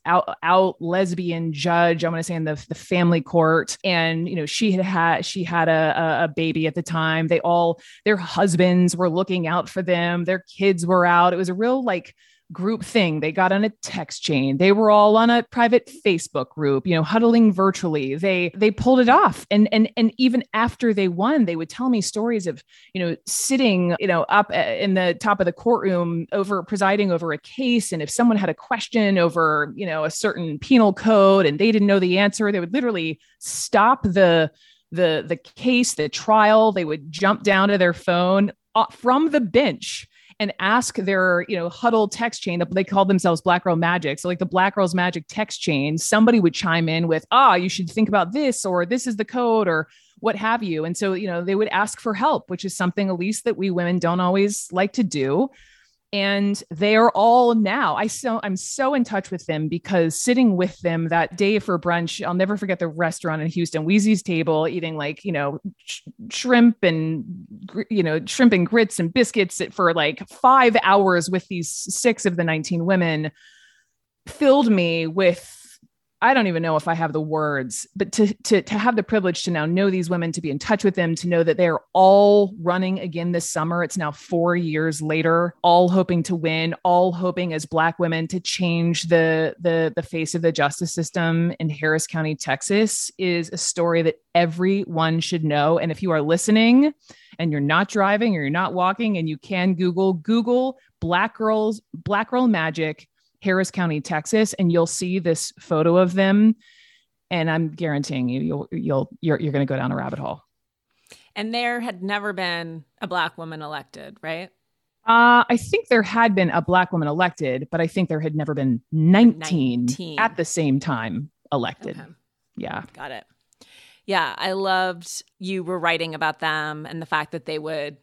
out lesbian judge, I'm going to say, in the family court. And, you know, she had a baby at the time. Their husbands were looking out for them. Their kids were out. It was a real like group thing. They got on a text chain. They were all on a private Facebook group, you know, huddling virtually. They pulled it off. And even after they won, they would tell me stories of, you know, sitting, you know, up in the top of the courtroom presiding over a case. And if someone had a question over, you know, a certain penal code and they didn't know the answer, they would literally stop the case, the trial. They would jump down to their phone from the bench and ask their, you know, Huddle text chain. They called themselves Black Girl Magic. So like the Black Girls Magic text chain, somebody would chime in with, you should think about this, or this is the code, or what have you. And so, you know, they would ask for help, which is something, at least, that we women don't always like to do. And they are all now, I'm so in touch with them, because sitting with them that day for brunch, I'll never forget the restaurant in Houston, Wheezy's Table, eating like, you know, shrimp and grits and biscuits for like 5 hours with these 6 of the 19 women, filled me with, I don't even know if I have the words, but to have the privilege to now know these women, to be in touch with them, to know that they're all running again this summer. It's now 4 years later, all hoping to win, all hoping as Black women to change the face of the justice system in Harris County, Texas, is a story that everyone should know. And if you are listening and you're not driving or you're not walking, and you can Google Black Girl Magic, Harris County, Texas, and you'll see this photo of them. And I'm guaranteeing you're going to go down a rabbit hole. And there had never been a Black woman elected, right? I think there had been a Black woman elected, but I think there had never been 19 at the same time elected. Okay. Yeah. Got it. Yeah. I loved you were writing about them and the fact that they would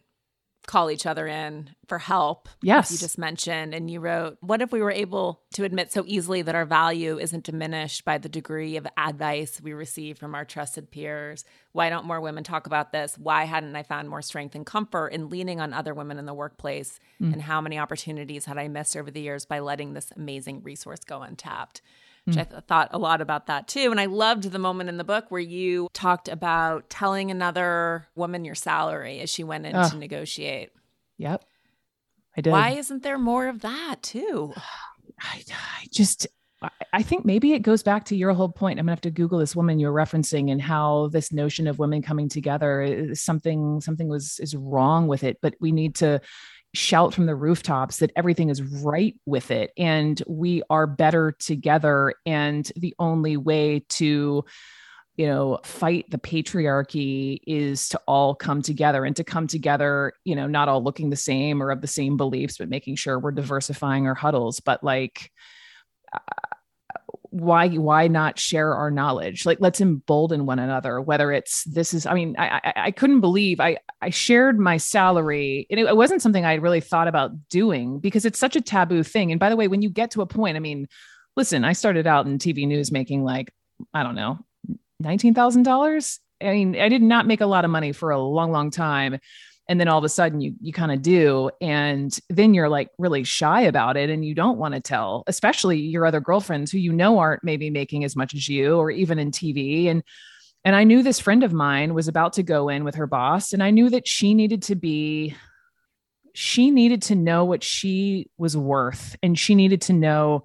call each other in for help. Yes. You just mentioned, and you wrote, what if we were able to admit so easily that our value isn't diminished by the degree of advice we receive from our trusted peers? Why don't more women talk about this? Why hadn't I found more strength and comfort in leaning on other women in the workplace? Mm. And how many opportunities had I missed over the years by letting this amazing resource go untapped? Which I thought a lot about that too. And I loved the moment in the book where you talked about telling another woman your salary as she went in to negotiate. Yep. I did. Why isn't there more of that too? I think maybe it goes back to your whole point. I'm gonna have to Google this woman you're referencing and how this notion of women coming together is something is wrong with it, but we need to shout from the rooftops that everything is right with it, and we are better together. And the only way to you know, fight the patriarchy is to all come together and to come together, you know, not all looking the same or of the same beliefs, but making sure we're diversifying our huddles. But like, why not share our knowledge? Like, let's embolden one another, whether it's, this is, I mean, I couldn't believe I shared my salary, and it wasn't something I really thought about doing because it's such a taboo thing. And by the way, when you get to a point, I mean, listen, I started out in TV news making like, I don't know, $19,000. I mean, I did not make a lot of money for a long, long time. And then all of a sudden you kind of do. And then you're like really shy about it. And you don't want to tell, especially your other girlfriends who, you know, aren't maybe making as much as you, or even in TV. And I knew this friend of mine was about to go in with her boss, and I knew that she needed to know what she was worth. And she needed to know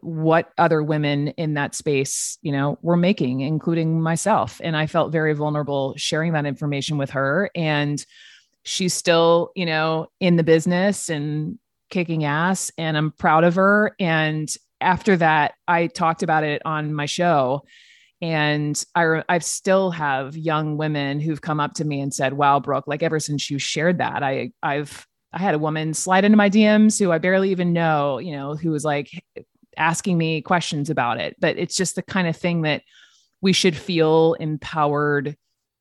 what other women in that space, you know, were making, including myself. And I felt very vulnerable sharing that information with her. And she's still, you know, in the business and kicking ass, and I'm proud of her. And after that, I talked about it on my show, and I still have young women who've come up to me and said, wow, Brooke, like ever since you shared that, I had a woman slide into my DMs who I barely even know, you know, who was like asking me questions about it. But it's just the kind of thing that we should feel empowered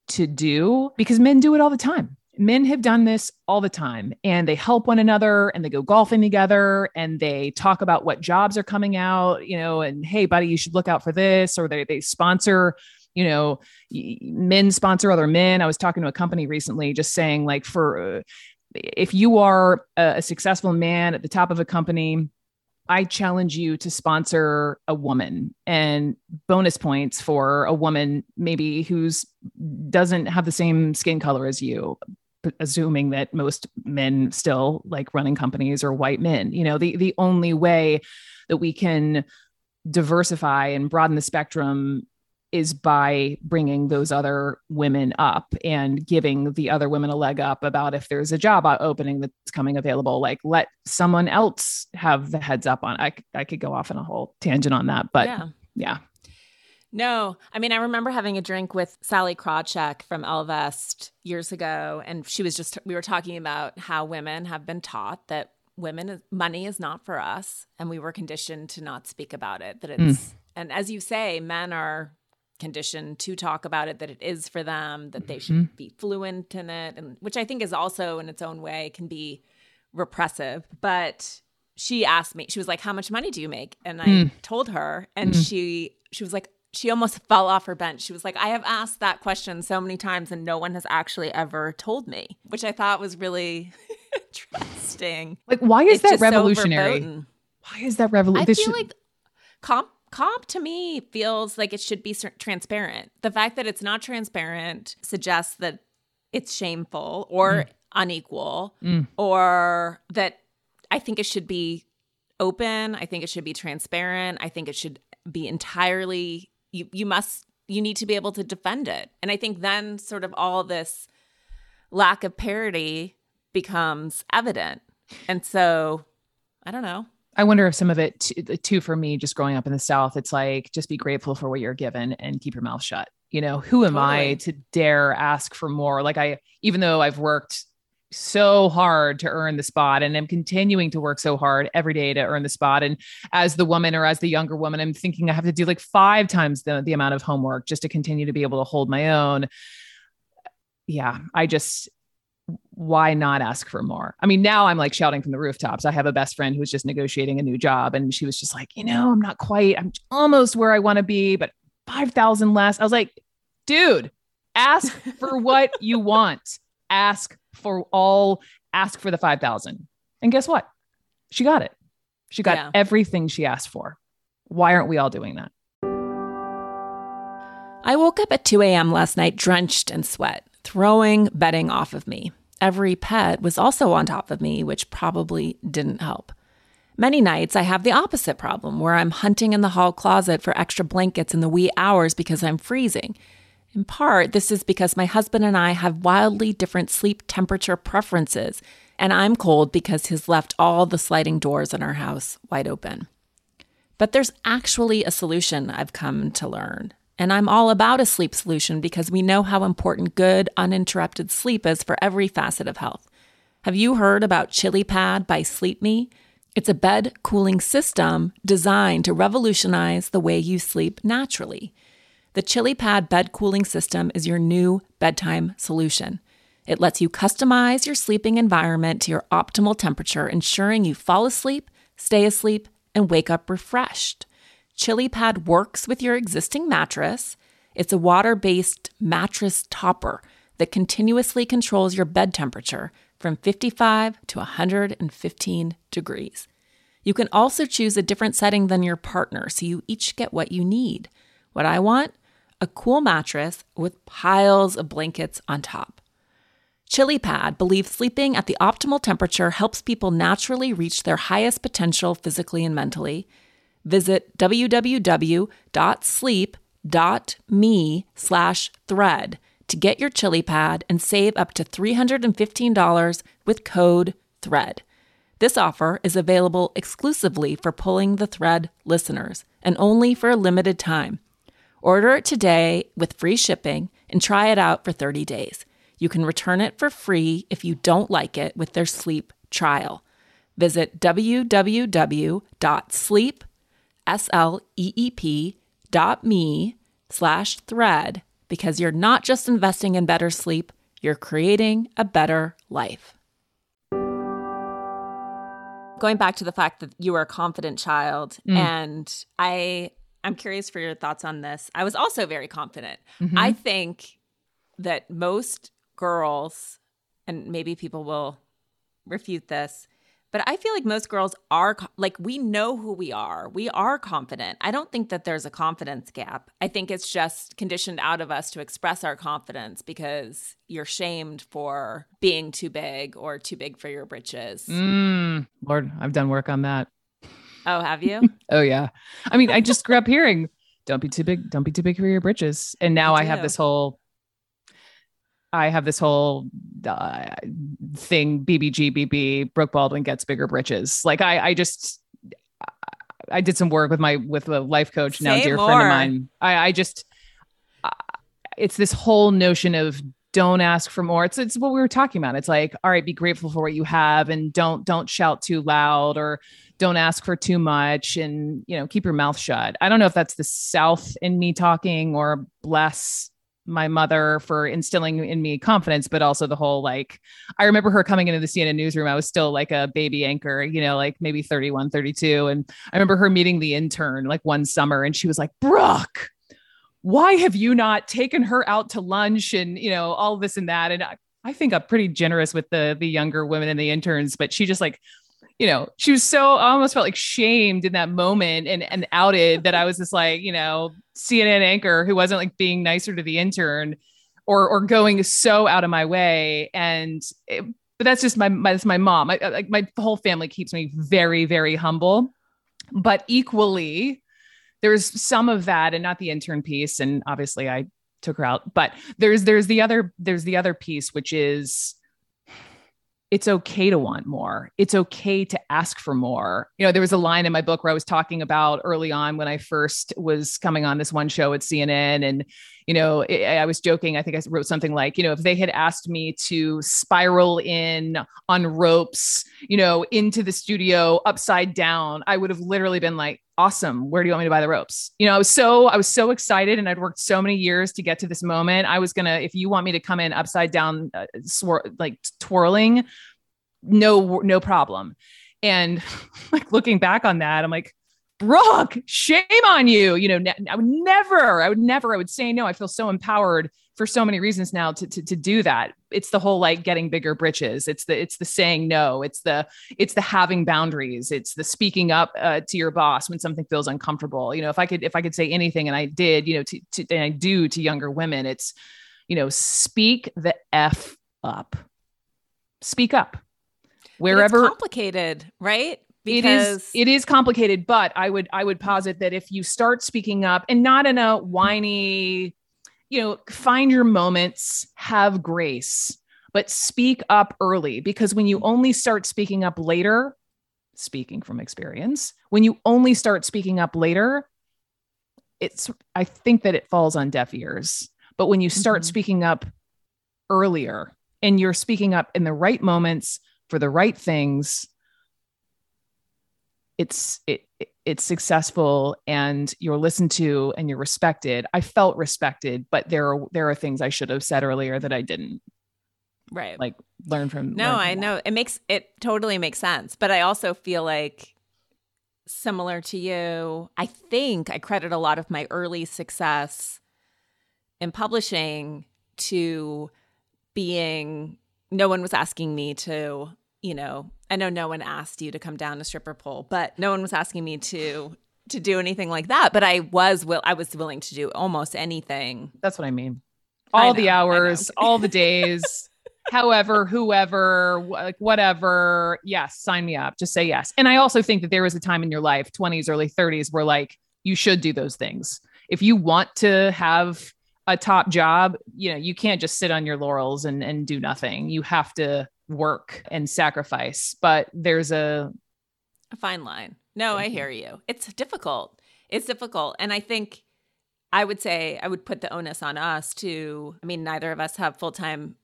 to do, because men do it all the time. Men have done this all the time, and they help one another, and they go golfing together, and they talk about what jobs are coming out, you know, and hey, buddy, you should look out for this, or they sponsor, you know, men sponsor other men. I was talking to a company recently just saying like, if you are a successful man at the top of a company, I challenge you to sponsor a woman, and bonus points for a woman maybe who's doesn't have the same skin color as you, assuming that most men still like running companies are white men. You know, the only way that we can diversify and broaden the spectrum is by bringing those other women up and giving the other women a leg up about if there's a job opening that's coming available, like let someone else have the heads up on. I could go off on a whole tangent on that, but yeah. No, I mean, I remember having a drink with Sally Krawcheck from Elvest years ago. And we were talking about how women have been taught that money is not for us. And we were conditioned to not speak about it, that it's, and as you say, men are conditioned to talk about it, that it is for them, that they should be fluent in it, and which I think is also in its own way can be repressive. But she asked me, she was like, how much money do you make? And I told her, and she was like, she almost fell off her bench. She was like, I have asked that question so many times and no one has actually ever told me, which I thought was really interesting. Like, why is that revolutionary? So why is that revolutionary? I feel like comp to me feels like it should be transparent. The fact that it's not transparent suggests that it's shameful or unequal, or that I think it should be open. I think it should be transparent. I think it should be entirely, you need to be able to defend it. And I think then sort of all this lack of parity becomes evident. And so, I don't know. I wonder if some of it too, for me, just growing up in the South, it's like, just be grateful for what you're given and keep your mouth shut. You know, who am I to dare ask for more? Like even though I've worked so hard to earn the spot, and I'm continuing to work so hard every day to earn the spot. And as the woman, or as the younger woman, I'm thinking I have to do like 5 times the amount of homework just to continue to be able to hold my own. Yeah. Why not ask for more? I mean, now I'm like shouting from the rooftops. I have a best friend who's just negotiating a new job, and she was just like, you know, I'm almost where I want to be, but 5,000 less. I was like, dude, ask for what you want. Ask for the 5,000. And guess what? She got it. She got everything she asked for. Why aren't we all doing that? I woke up at 2 a.m. last night, drenched in sweat, throwing bedding off of me. Every pet was also on top of me, which probably didn't help. Many nights I have the opposite problem, where I'm hunting in the hall closet for extra blankets in the wee hours because I'm freezing. In part, this is because my husband and I have wildly different sleep temperature preferences, and I'm cold because he's left all the sliding doors in our house wide open. But there's actually a solution I've come to learn, And I'm all about a sleep solution because we know how important good, uninterrupted sleep is for every facet of health. Have you heard about ChiliPad by SleepMe? It's a bed cooling system designed to revolutionize the way you sleep naturally. The ChiliPad bed cooling system is your new bedtime solution. It lets you customize your sleeping environment to your optimal temperature, ensuring you fall asleep, stay asleep, and wake up refreshed. ChiliPad works with your existing mattress. It's a water-based mattress topper that continuously controls your bed temperature from 55 to 115 degrees. You can also choose a different setting than your partner, so you each get what you need. What I want? A cool mattress with piles of blankets on top. ChiliPad believes sleeping at the optimal temperature helps people naturally reach their highest potential physically and mentally. Visit www.sleep.me/thread to get your ChiliPad and save up to $315 with code THREAD. This offer is available exclusively for Pulling the Thread listeners and only for a limited time. Order it today with free shipping and try it out for 30 days. You can return it for free if you don't like it with their sleep trial. Visit www.sleep.me. sleep.me/thread because you're not just investing in better sleep, you're creating a better life. Going back to the fact that you are a confident child, and I'm curious for your thoughts on this. I was also very confident. I think that most girls, and maybe people will refute this, but I feel like most girls are, like, we know who we are. We are confident. I don't think that there's a confidence gap. I think it's just conditioned out of us to express our confidence because you're shamed for being too big or too big for your britches. Lord, I've done work on that. Oh, have you? Oh, yeah. I mean, I just grew up hearing, don't be too big. Don't be too big for your britches. And now I have this whole... thing, BBGBB, Brooke Baldwin gets bigger britches. Like I did some work with a life coach, now dear friend of mine. I just it's this whole notion of don't ask for more. It's what we were talking about. It's like, all right, be grateful for what you have and don't shout too loud or don't ask for too much and, you know, keep your mouth shut. I don't know if that's the South in me talking or bless my mother for instilling in me confidence, but also the whole, like, I remember her coming into the CNN newsroom. I was still like a baby anchor, you know, like maybe 31, 32. And I remember her meeting the intern like one summer and she was like, Brooke, why have you not taken her out to lunch and, you know, all this and that. And I think I'm pretty generous with the younger women and the interns, but she just like, you know, she was so, I almost felt like shamed in that moment and outed that I was just like, you know, CNN anchor who wasn't like being nicer to the intern or going so out of my way. But that's just my mom. Like my whole family keeps me very, very humble, but equally there's some of that and not the intern piece. And obviously I took her out, but there's the other piece, which is, it's okay to want more. It's okay to ask for more. You know, there was a line in my book where I was talking about early on when I first was coming on this one show at CNN. And, you know, I was joking. I think I wrote something like, you know, if they had asked me to spiral in on ropes, you know, into the studio upside down, I would have literally been like, awesome. Where do you want me to buy the ropes? You know, I was so excited and I'd worked so many years to get to this moment. I was going to, if you want me to come in upside down, like twirling, no problem. And like looking back on that, I'm like, Brooke, shame on you. You know, I would say no. I feel so empowered for so many reasons now to do that. It's the whole, like, getting bigger britches. It's the saying no, it's the having boundaries. It's the speaking up to your boss when something feels uncomfortable. You know, if I could say anything, and I did, you know, and I do to younger women, it's, you know, speak the F up, speak up wherever. But it's complicated, right? It is complicated, but I would posit that if you start speaking up and not in a whiny, you know, find your moments, have grace, but speak up early, because when you only start speaking up later, speaking from experience, it's, I think that it falls on deaf ears, but when you start speaking up earlier and you're speaking up in the right moments for the right things, it's successful and you're listened to and you're respected. I felt respected, but there are things I should have said earlier that I didn't. Right. Like learn from that. It totally makes sense. But I also feel like, similar to you, I think I credit a lot of my early success in publishing to being, no one was asking me to, you know, I know no one asked you to come down a stripper pole, but no one was asking me to do anything like that. But I was willing to do almost anything. That's what I mean. The hours, all the days, however, whoever, like whatever. Yes. Sign me up. Just say yes. And I also think that there was a time in your life, 20s, early 30s, where like, you should do those things. If you want to have a top job, you know, you can't just sit on your laurels and do nothing. You have to work and sacrifice, but there's a fine line. No, I hear you. It's difficult. And I think I would put the onus on us to, I mean, neither of us have full-time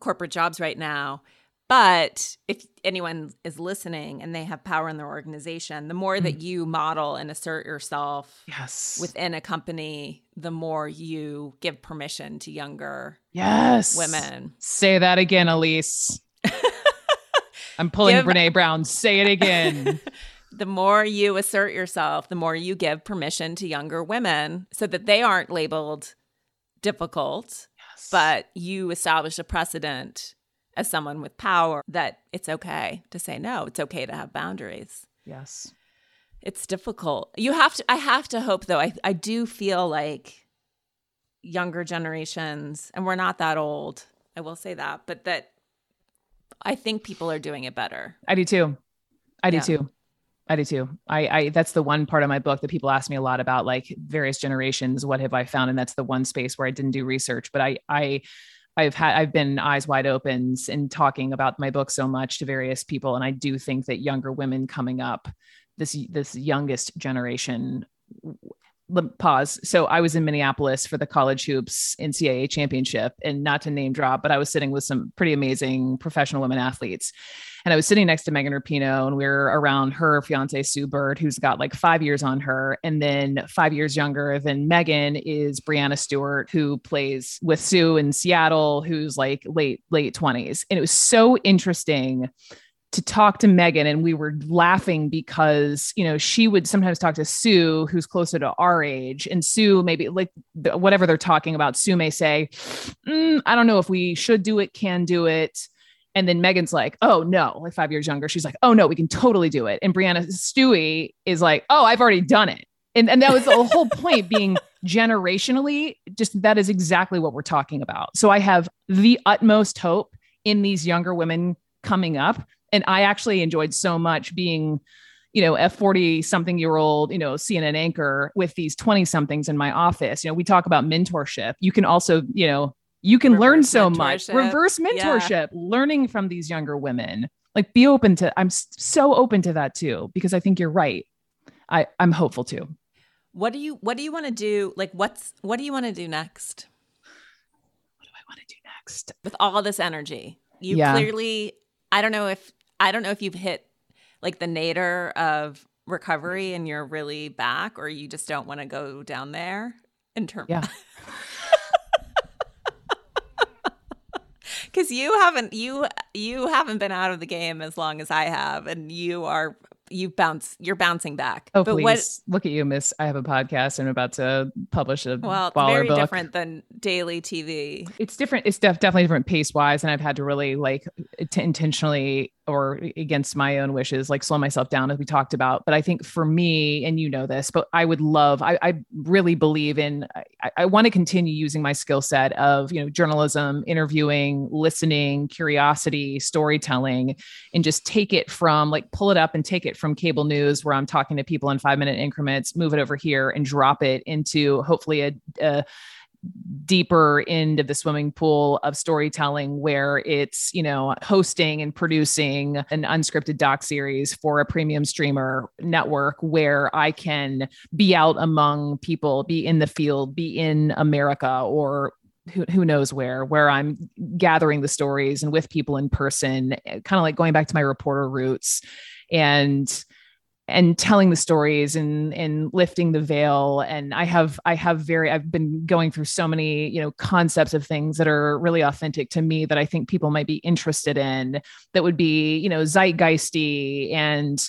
corporate jobs right now, but if anyone is listening and they have power in their organization, the more that you model and assert yourself within a company, the more you give permission to younger women. Say that again, Elise. I'm pulling Brene Brown. Say it again. The more you assert yourself, the more you give permission to younger women so that they aren't labeled difficult, but you establish a precedent as someone with power that it's okay to say no. It's okay to have boundaries. Yes. It's difficult. I have to hope though. I do feel like younger generations, and we're not that old, I will say that, but that I think people are doing it better. I do too. I that's the one part of my book that people ask me a lot about, like various generations, what have I found? And that's the one space where I didn't do research, but I've been eyes wide open in talking about my book so much to various people. And I do think that younger women coming up, this youngest generation, pause. So I was in Minneapolis for the college hoops NCAA championship, and not to name drop, but I was sitting with some pretty amazing professional women athletes. And I was sitting next to Megan Rapinoe, and we were around her fiance, Sue Bird, who's got like 5 years on her. And then 5 years younger than Megan is Brianna Stewart, who plays with Sue in Seattle, who's like late 20s. And it was so interesting to talk to Megan, and we were laughing because, you know, she would sometimes talk to Sue, who's closer to our age, and Sue, maybe like whatever they're talking about, Sue may say, I don't know if we should do it, can do it. And then Megan's like, oh no, like 5 years younger. She's like, oh no, we can totally do it. And Brianna Stewie is like, oh, I've already done it. And that was the whole point, being generationally, just that is exactly what we're talking about. So I have the utmost hope in these younger women coming up. And I actually enjoyed so much being, you know, a 40 something year old, you know, CNN anchor with these 20 somethings in my office. You know, we talk about mentorship. You can also, you know, you can learn so much. Reverse mentorship, learning from these younger women, like be open to, I'm so open to that too, because I think you're right. I'm hopeful too. What do you want to do? Like, what do you want to do next? What do I want to do next? With all this energy, you clearly, I don't know if you've hit like the nadir of recovery and you're really back, or you just don't want to go down there in terms. Yeah. Cause you haven't been out of the game as long as I have, and you're bouncing back. Oh, but please look at you, miss. I have a podcast. I'm about to publish a baller book. It's very different than daily TV. It's different. It's definitely different pace wise. And I've had to really like intentionally or against my own wishes, like slow myself down, as we talked about. But I think for me, and you know this, but I would love, I really believe in, I want to continue using my skill set of, you know, journalism, interviewing, listening, curiosity, storytelling, and just take it from like, pull it up and take it from cable news where I'm talking to people in 5-minute increments, move it over here and drop it into hopefully a deeper into the swimming pool of storytelling where it's, you know, hosting and producing an unscripted doc series for a premium streamer network where I can be out among people, be in the field, be in America or who knows where I'm gathering the stories and with people in person, kind of like going back to my reporter roots and telling the stories and lifting the veil. And I've been going through so many, you know, concepts of things that are really authentic to me that I think people might be interested in that would be, you know, zeitgeisty and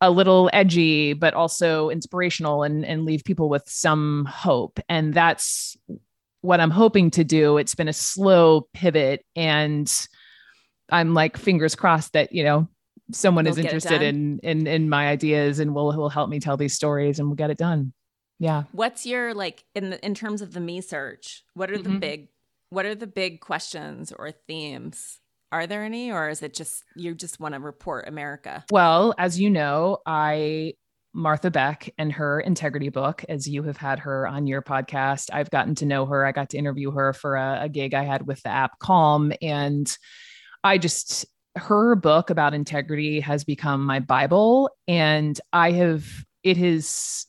a little edgy, but also inspirational and leave people with some hope. And that's what I'm hoping to do. It's been a slow pivot and I'm like, fingers crossed that, you know, someone is interested in my ideas and will help me tell these stories and we'll get it done. Yeah. What's your, like, in terms of the me search, what are the big questions or themes? Are there any, or is it just, you just want to report America? Well, as you know, Martha Beck and her integrity book, as you have had her on your podcast, I've gotten to know her. I got to interview her for a gig I had with the app Calm. And her book about integrity has become my Bible, and there has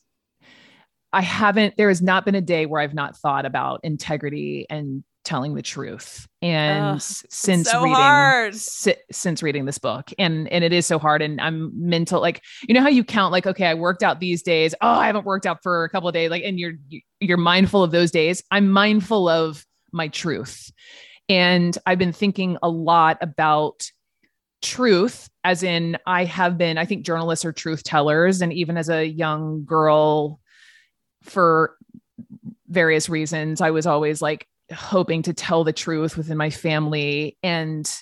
not been a day where I've not thought about integrity and telling the truth. And since reading this book, and it is so hard, and I'm mental, like, you know how you count, like, okay, I worked out these days. Oh, I haven't worked out for a couple of days. Like, and you're mindful of those days. I'm mindful of my truth. And I've been thinking a lot about truth, as in I think journalists are truth tellers. And even as a young girl, for various reasons, I was always like hoping to tell the truth within my family. And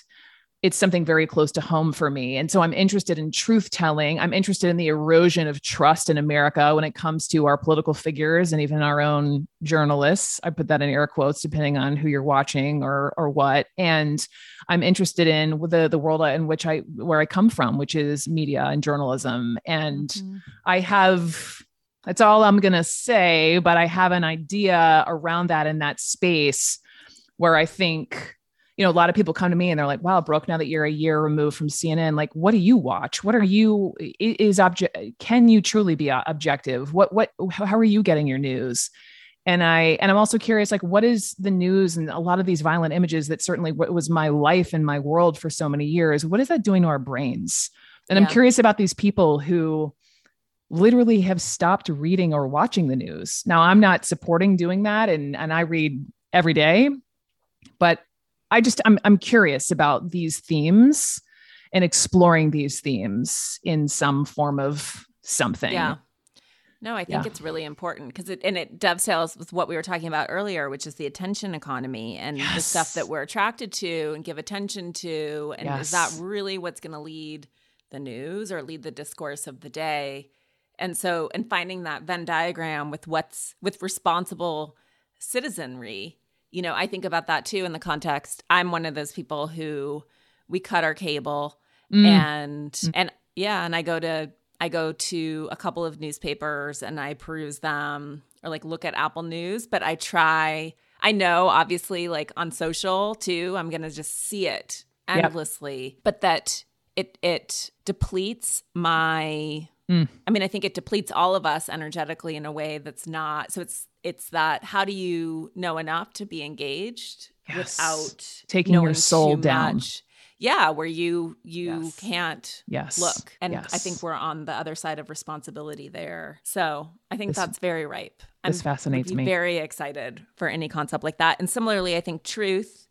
it's something very close to home for me. And so I'm interested in truth telling. I'm interested in the erosion of trust in America when it comes to our political figures and even our own journalists. I put that in air quotes, depending on who you're watching or what. And I'm interested in the world in which where I come from, which is media and journalism. And that's all I'm going to say, but I have an idea around that in that space where I think, you know, a lot of people come to me and they're like, wow, Brooke, now that you're a year removed from CNN, like, what do you watch? What are you, can you truly be objective? How are you getting your news? And I'm also curious, like, what is the news and a lot of these violent images that certainly was my life and my world for so many years. What is that doing to our brains? And yeah. I'm curious about these people who literally have stopped reading or watching the news. Now, I'm not supporting doing that. And I read every day, but I'm curious about these themes and exploring these themes in some form of something. Yeah. No, I think it's really important because it dovetails with what we were talking about earlier, which is the attention economy and the stuff that we're attracted to and give attention to. And is that really what's going to lead the news or lead the discourse of the day? And so, and finding that Venn diagram with responsible citizenry. You know, I think about that too in the context. I'm one of those people who we cut our cable and I go to a couple of newspapers and I peruse them or like look at Apple News, but I know obviously like on social too, I'm going to just see it endlessly, but that it depletes my, I mean, I think it depletes all of us energetically in a way that's not, so it's that how do you know enough to be engaged without taking your soul down? Much? Yeah, where you can't look. And I think we're on the other side of responsibility there. So I think that's very ripe. This fascinates me. I'm very excited for any concept like that. And similarly, I think truth,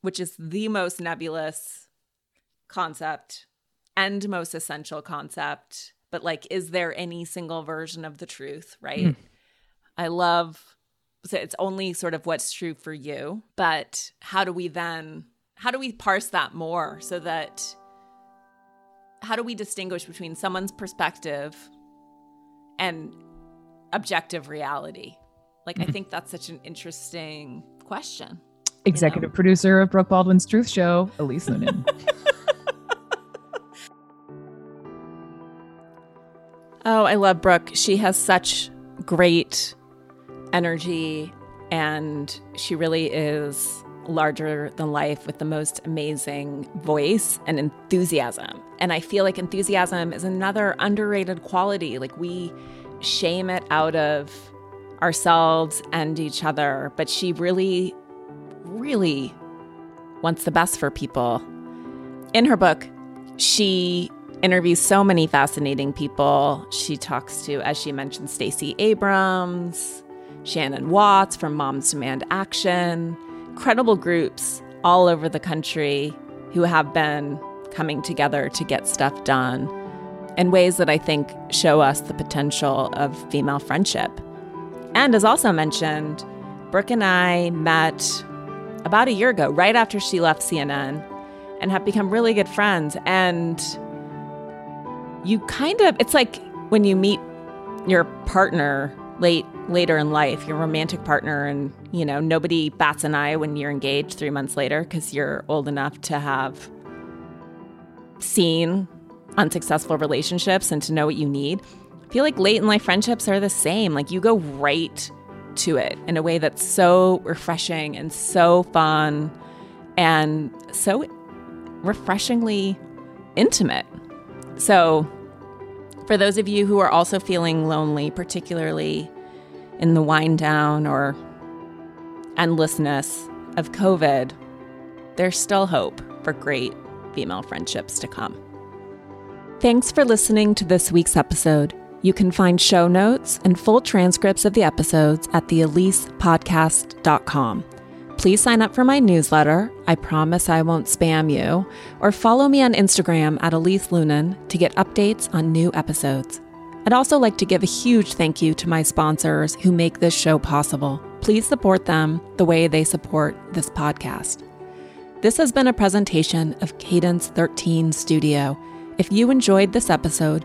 which is the most nebulous concept and most essential concept, but like, is there any single version of the truth, right? I love, so it's only sort of what's true for you, but how do we parse that more so that, how do we distinguish between someone's perspective and objective reality? Like, I think that's such an interesting question. Executive producer of Brooke Baldwin's Truth Show, Elise Loehnen. Oh, I love Brooke. She has such great energy, and she really is larger than life with the most amazing voice and enthusiasm. And I feel like enthusiasm is another underrated quality. Like, we shame it out of ourselves and each other, but she really, really wants the best for people. In her book, she interviews so many fascinating people. She talks to, as she mentioned, Stacey Abrams, Shannon Watts from Moms Demand Action, incredible groups all over the country who have been coming together to get stuff done in ways that I think show us the potential of female friendship. And as also mentioned, Brooke and I met about a year ago, right after she left CNN, and have become really good friends. And you kind of, it's like when you meet your partner later in life, your romantic partner, and, you know, nobody bats an eye when you're engaged 3 months later because you're old enough to have seen unsuccessful relationships and to know what you need. I feel like late in life friendships are the same. Like, you go right to it in a way that's so refreshing and so fun and so refreshingly intimate. So for those of you who are also feeling lonely, particularly in the wind down or endlessness of COVID, there's still hope for great female friendships to come. Thanks for listening to this week's episode. You can find show notes and full transcripts of the episodes at theelisepodcast.com. Please sign up for my newsletter, I promise I won't spam you, or follow me on Instagram at Elise Loehnen to get updates on new episodes. I'd also like to give a huge thank you to my sponsors who make this show possible. Please support them the way they support this podcast. This has been a presentation of Cadence 13 Studio. If you enjoyed this episode,